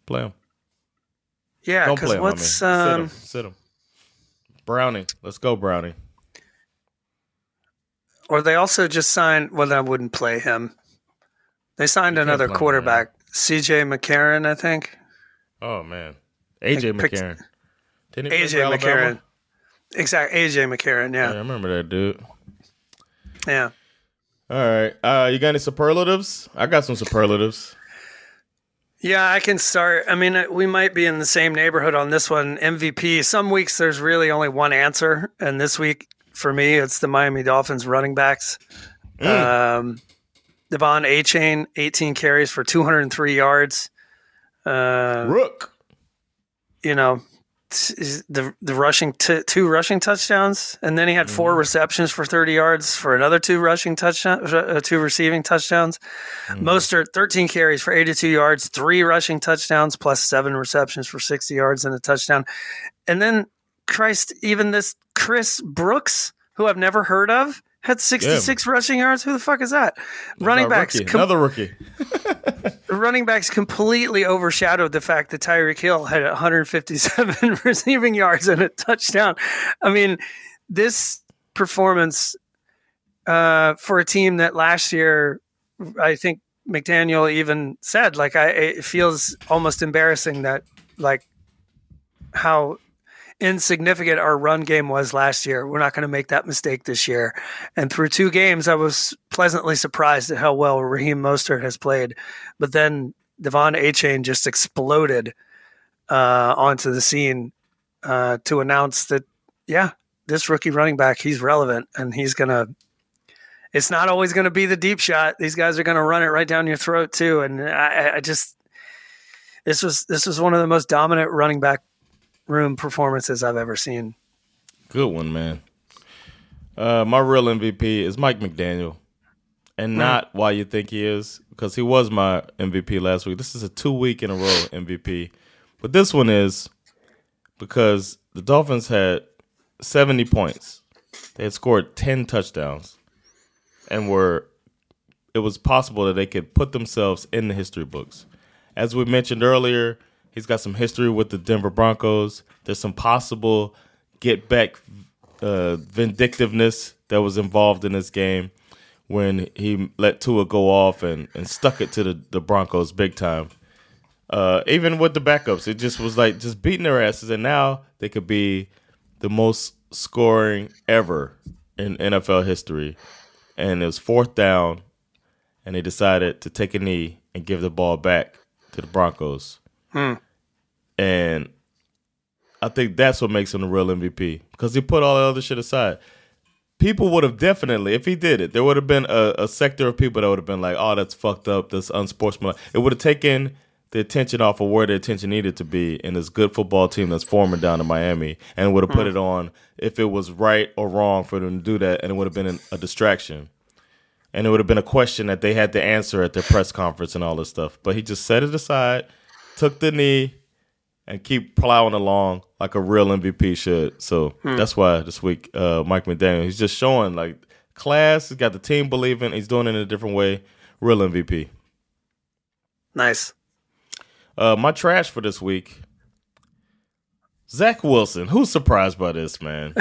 Play him. Yeah, don't play him, I mean. Sit him. Browning. Let's go, Browning. Or they also just signed – well, I wouldn't play him. They signed another quarterback, C.J. McCarron, I think. Oh, man. A.J. McCarron. A.J. McCarron. Exactly. A.J. McCarron, yeah. I remember that dude. Yeah. All right. You got any superlatives? I got some superlatives. Yeah, I can start. I mean, we might be in the same neighborhood on this one. MVP. Some weeks there's really only one answer, and this week – for me, it's the Miami Dolphins running backs. Devon Achane, 18 carries for 203 yards. Rook. The rushing two rushing touchdowns, and then he had 4 receptions for 30 yards for another 2 rushing touchdowns, 2 receiving touchdowns. Mostert, 13 carries for 82 yards, 3 rushing touchdowns, plus 7 receptions for 60 yards and a touchdown. And then Christ, even this Chris Brooks, who I've never heard of, had 66 rushing yards. Who the fuck is that? Running backs. Another rookie. Running backs completely overshadowed the fact that Tyreek Hill had 157 receiving yards and a touchdown. I mean, this performance for a team that last year, I think McDaniel even said, it feels almost embarrassing that, how insignificant our run game was last year. We're not going to make that mistake this year. And through 2 games, I was pleasantly surprised at how well Raheem Mostert has played. But then Devon A-Chain just exploded onto the scene to announce that, yeah, this rookie running back, he's relevant and he's going to – it's not always going to be the deep shot. These guys are going to run it right down your throat too. And I just – this was one of the most dominant running back room performances I've ever seen. Good one, man. My real MVP is Mike McDaniel, and not why you think he is, because he was my MVP last week. This is a 2-week in a row MVP. But this one is because the Dolphins had 70 points. They had scored 10 touchdowns and it was possible that they could put themselves in the history books. As we mentioned earlier, he's got some history with the Denver Broncos. There's some possible get-back vindictiveness that was involved in this game when he let Tua go off and stuck it to the Broncos big time. Even with the backups, it just was like just beating their asses, and now they could be the most scoring ever in NFL history. And it was 4th down, and they decided to take a knee and give the ball back to the Broncos. And I think that's what makes him the real MVP, because he put all the other shit aside. People would have definitely, if he did it, there would have been a sector of people that would have been like, oh, that's fucked up, that's unsportsmanlike. It would have taken the attention off of where the attention needed to be in this good football team that's forming down in Miami, and would have put it on if it was right or wrong for them to do that, and it would have been a distraction. And it would have been a question that they had to answer at their press conference and all this stuff. But he just set it aside, took the knee, and keep plowing along like a real MVP should. So that's why this week, Mike McDaniel, he's just showing like class. He's got the team believing. He's doing it in a different way. Real MVP. Nice. My trash for this week, Zach Wilson. Who's surprised by this, man?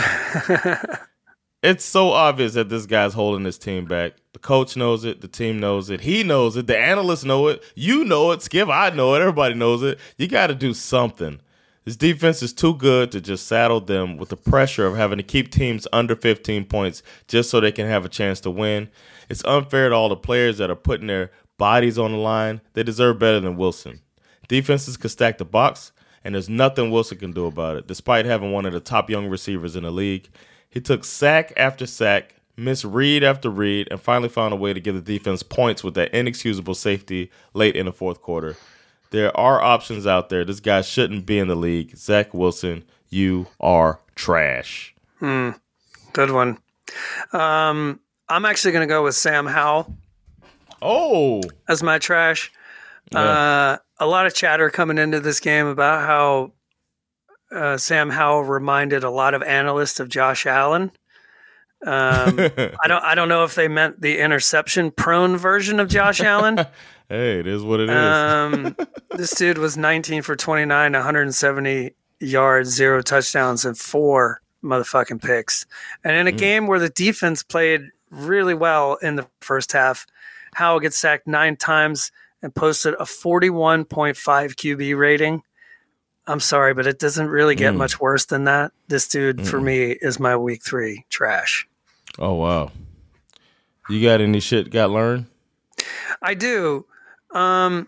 It's so obvious that this guy's holding his team back. The coach knows it. The team knows it. He knows it. The analysts know it. You know it. Skip, I know it. Everybody knows it. You got to do something. This defense is too good to just saddle them with the pressure of having to keep teams under 15 points just so they can have a chance to win. It's unfair to all the players that are putting their bodies on the line. They deserve better than Wilson. Defenses can stack the box, and there's nothing Wilson can do about it, despite having one of the top young receivers in the league. He took sack after sack, missed read after read, and finally found a way to give the defense points with that inexcusable safety late in the 4th quarter. There are options out there. This guy shouldn't be in the league. Zach Wilson, you are trash. Good one. I'm actually going to go with Sam Howell. Oh. As my trash. Yeah. A lot of chatter coming into this game about how Sam Howell reminded a lot of analysts of Josh Allen. I don't know if they meant the interception-prone version of Josh Allen. Hey, it is what it is. This dude was 19 for 29, 170 yards, 0 touchdowns, and 4 motherfucking picks. And in a game where the defense played really well in the first half, Howell gets sacked 9 times and posted a 41.5 QB rating. I'm sorry, but it doesn't really get much worse than that. This dude, for me, is my week 3 trash. Oh, wow. You got any shit got learned? I do. A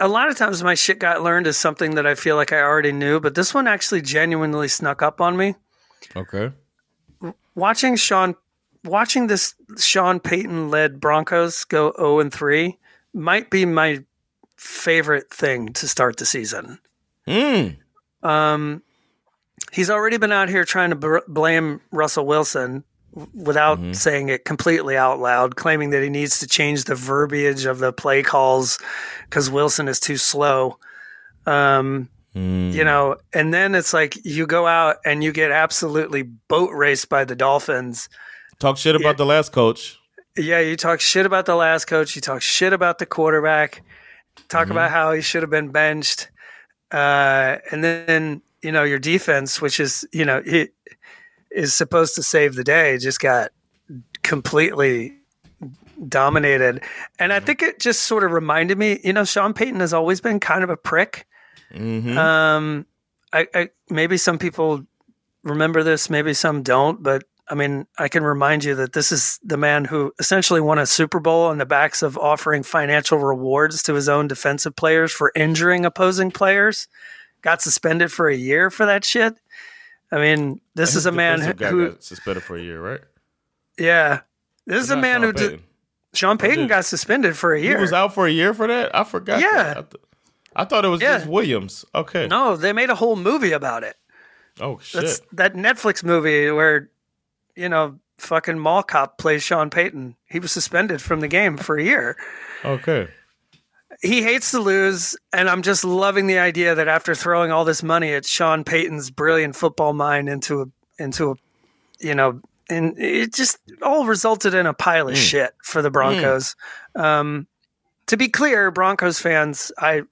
lot of times my shit got learned is something that I feel like I already knew, but this one actually genuinely snuck up on me. Okay. Watching this Sean Payton-led Broncos go 0-3 might be my favorite thing to start the season. He's already been out here trying to blame Russell Wilson without saying it completely out loud, claiming that he needs to change the verbiage of the play calls because Wilson is too slow. You know, and then it's like you go out and you get absolutely boat raced by the Dolphins. Talk shit about the last coach. Yeah, you talk shit about the last coach. You talk shit about the quarterback. Talk about how he should have been benched. And then, you know, your defense, which is, you know, it is supposed to save the day, just got completely dominated. And I think it just sort of reminded me, you know, Sean Payton has always been kind of a prick. I maybe some people remember this, maybe some don't, but I mean, I can remind you that this is the man who essentially won a Super Bowl on the backs of offering financial rewards to his own defensive players for injuring opposing players, got suspended for a year for that shit. I mean, this is a man who got suspended for a year, right? Yeah. This is a man who did. Sean Payton got suspended for a year. He was out for a year for that? I forgot. Yeah. I thought it was just Williams. Okay. No, they made a whole movie about it. Oh, shit. That's that Netflix movie where, you know, fucking Mall Cop plays Sean Payton. He was suspended from the game for a year. Okay. He hates to lose, and I'm just loving the idea that after throwing all this money at Sean Payton's brilliant football mind into a, you know, and it just all resulted in a pile of shit for the Broncos. To be clear, Broncos fans, I've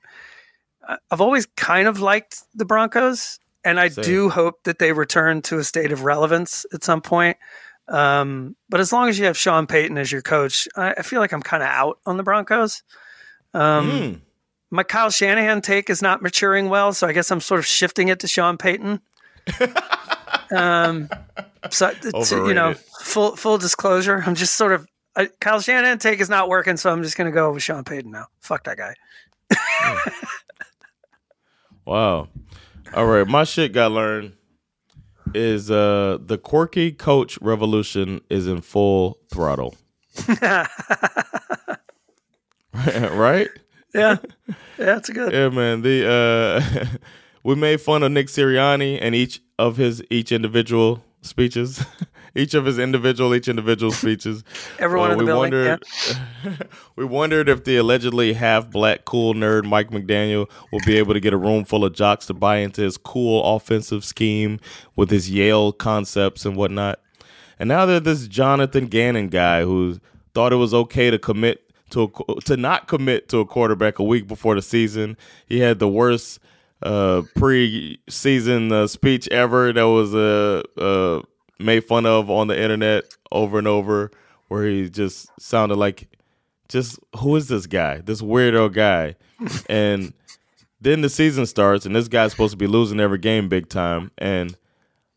always kind of liked the Broncos, and I do hope that they return to a state of relevance at some point. But as long as you have Sean Payton as your coach, I feel like I'm kind of out on the Broncos. My Kyle Shanahan take is not maturing well, so I guess I'm sort of shifting it to Sean Payton. So you know, full disclosure, I'm just sort of Kyle Shanahan take is not working, so I'm just going to go with Sean Payton now. Fuck that guy. Wow. All right, my shit got learned is the quirky coach revolution is in full throttle. Right? Yeah. Yeah, that's good. Yeah, man. The we made fun of Nick Sirianni and each of his individual speeches. Everyone in the building. We wondered if the allegedly half-black cool nerd Mike McDaniel will be able to get a room full of jocks to buy into his cool offensive scheme with his Yale concepts and whatnot. And now there's this Jonathan Gannon guy who thought it was okay to not commit to a quarterback a week before the season. He had the worst preseason speech ever that was made fun of on the internet over and over, where he just sounded like, just who is this guy? This weirdo guy. And then the season starts, and this guy's supposed to be losing every game big time. And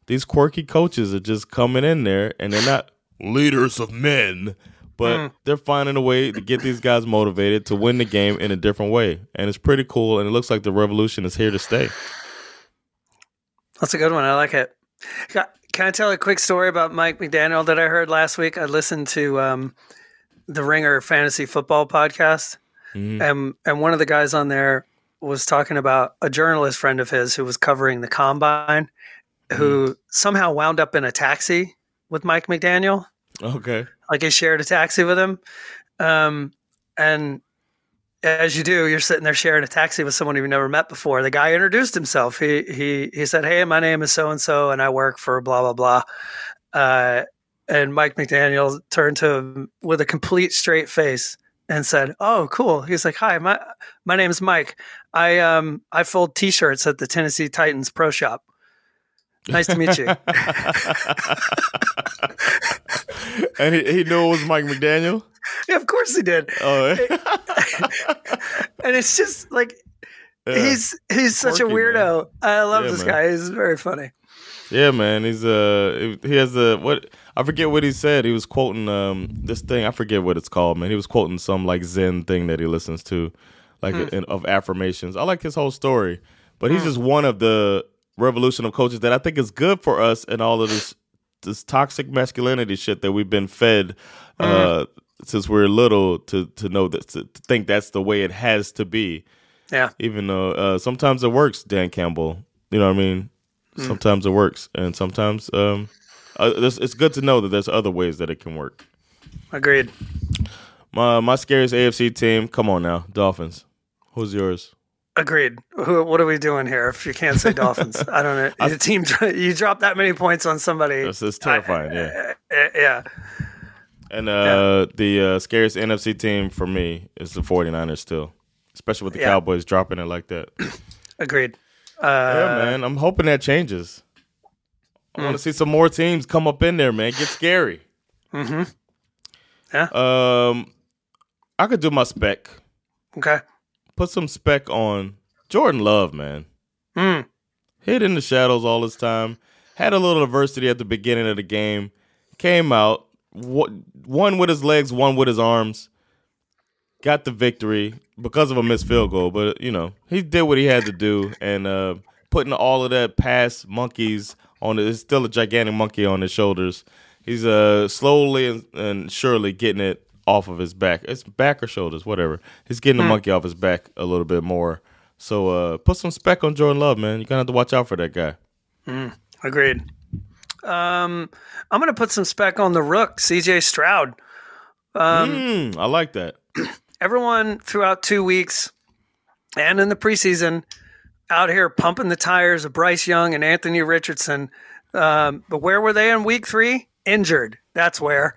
these quirky coaches are just coming in there, and they're not leaders of men, but they're finding a way to get these guys motivated to win the game in a different way. And it's pretty cool, and it looks like the revolution is here to stay. That's a good one. I like it. Can I tell a quick story about Mike McDaniel that I heard last week? I listened to the Ringer Fantasy Football podcast, and one of the guys on there was talking about a journalist friend of his who was covering the Combine, who somehow wound up in a taxi with Mike McDaniel. Okay. Like he shared a taxi with him. And as you do, you're sitting there sharing a taxi with someone you've never met before. The guy introduced himself. He said, "Hey, my name is so-and-so, and I work for blah, blah, blah." And Mike McDaniel turned to him with a complete straight face and said, "Oh, cool." He's like, "Hi, my name is Mike. I fold T-shirts at the Tennessee Titans Pro Shop. Nice to meet you." And he knew it was Mike McDaniel? Yeah, of course he did. Oh. And it's just like, he's such a weirdo, man. I love this guy. He's very funny. Yeah, man. He's he has a I forget what he said. He was quoting this thing. I forget what it's called, man. He was quoting some like Zen thing that he listens to, like of affirmations. I like his whole story, but he's just one of the revolution of coaches that I think is good for us and all of this toxic masculinity shit that we've been fed since we were little to know that, to think that's the way it has to be. Yeah. Even though sometimes it works, Dan Campbell. You know what I mean? Sometimes it works, and sometimes it's good to know that there's other ways that it can work. Agreed. My scariest AFC team. Come on now, Dolphins. Who's yours? Agreed. What are we doing here? If you can't say Dolphins, I don't know. The team, you drop that many points on somebody. It's terrifying. Yeah. And the scariest NFC team for me is the 49ers still, especially with the Cowboys dropping it like that. Agreed. Yeah, man. I'm hoping that changes. I want to see some more teams come up in there, man. Get scary. Mm-hmm. Yeah. I could do my spec. Okay. Put some spec on Jordan Love, man. Hid in the shadows all this time. Had a little adversity at the beginning of the game. came out, one with his legs, one with his arms, got the victory because of a missed field goal. But, you know, he did what he had to do. And putting all of that past monkeys on it, it's still a gigantic monkey on his shoulders. He's slowly and surely getting it off of his back. It's back or shoulders, whatever. He's getting the monkey off his back a little bit more. So put some spec on Jordan Love, man. You're going to have to watch out for that guy. Agreed. I'm going to put some spec on the rook, CJ Stroud. I like that. Everyone throughout 2 weeks and in the preseason out here pumping the tires of Bryce Young and Anthony Richardson. But where were they in week 3? Injured. That's where.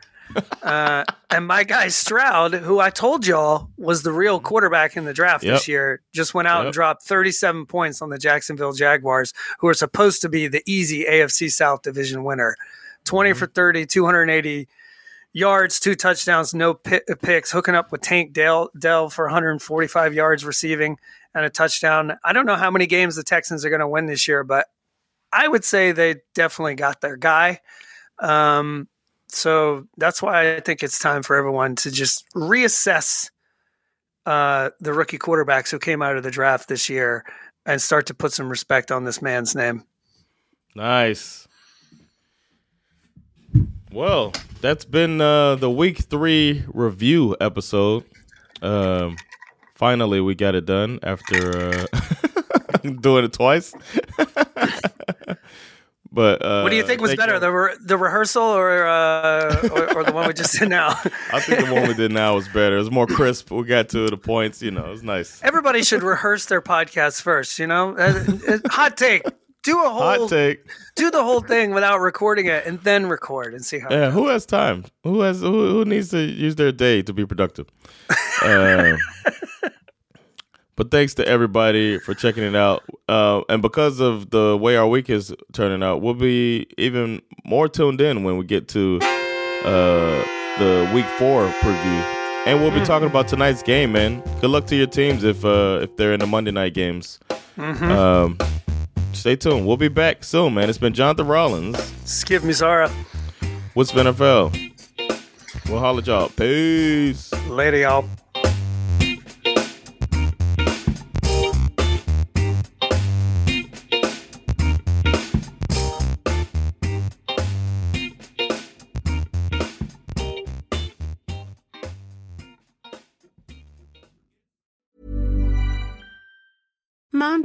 And my guy Stroud, who I told y'all was the real quarterback in the draft this year, just went out and dropped 37 points on the Jacksonville Jaguars, who are supposed to be the easy AFC South division winner. 20 for 30, 280 yards, 2 touchdowns, no picks, hooking up with Tank Dell for 145 yards receiving and a touchdown. I don't know how many games the Texans are going to win this year, but I would say they definitely got their guy. So that's why I think it's time for everyone to just reassess the rookie quarterbacks who came out of the draft this year and start to put some respect on this man's name. Nice. Well, that's been the week 3 review episode. Finally, we got it done after doing it twice. But what do you think was better, the rehearsal or the one we just did now? I think the one we did now was better. It was more crisp. We got to the points. You know, it was nice. Everybody should rehearse their podcast first. You know, hot take. Do the whole thing without recording it, and then record and see how. Yeah, who has time? Who needs to use their day to be productive? But thanks to everybody for checking it out. And because of the way our week is turning out, we'll be even more tuned in when we get to the week 4 preview. And we'll be talking about tonight's game, man. Good luck to your teams if they're in the Monday night games. Stay tuned. We'll be back soon, man. It's been Jonathan Rollins. Skip Mizara. What's NFL? We'll holler at y'all. Peace. Later, y'all. Mom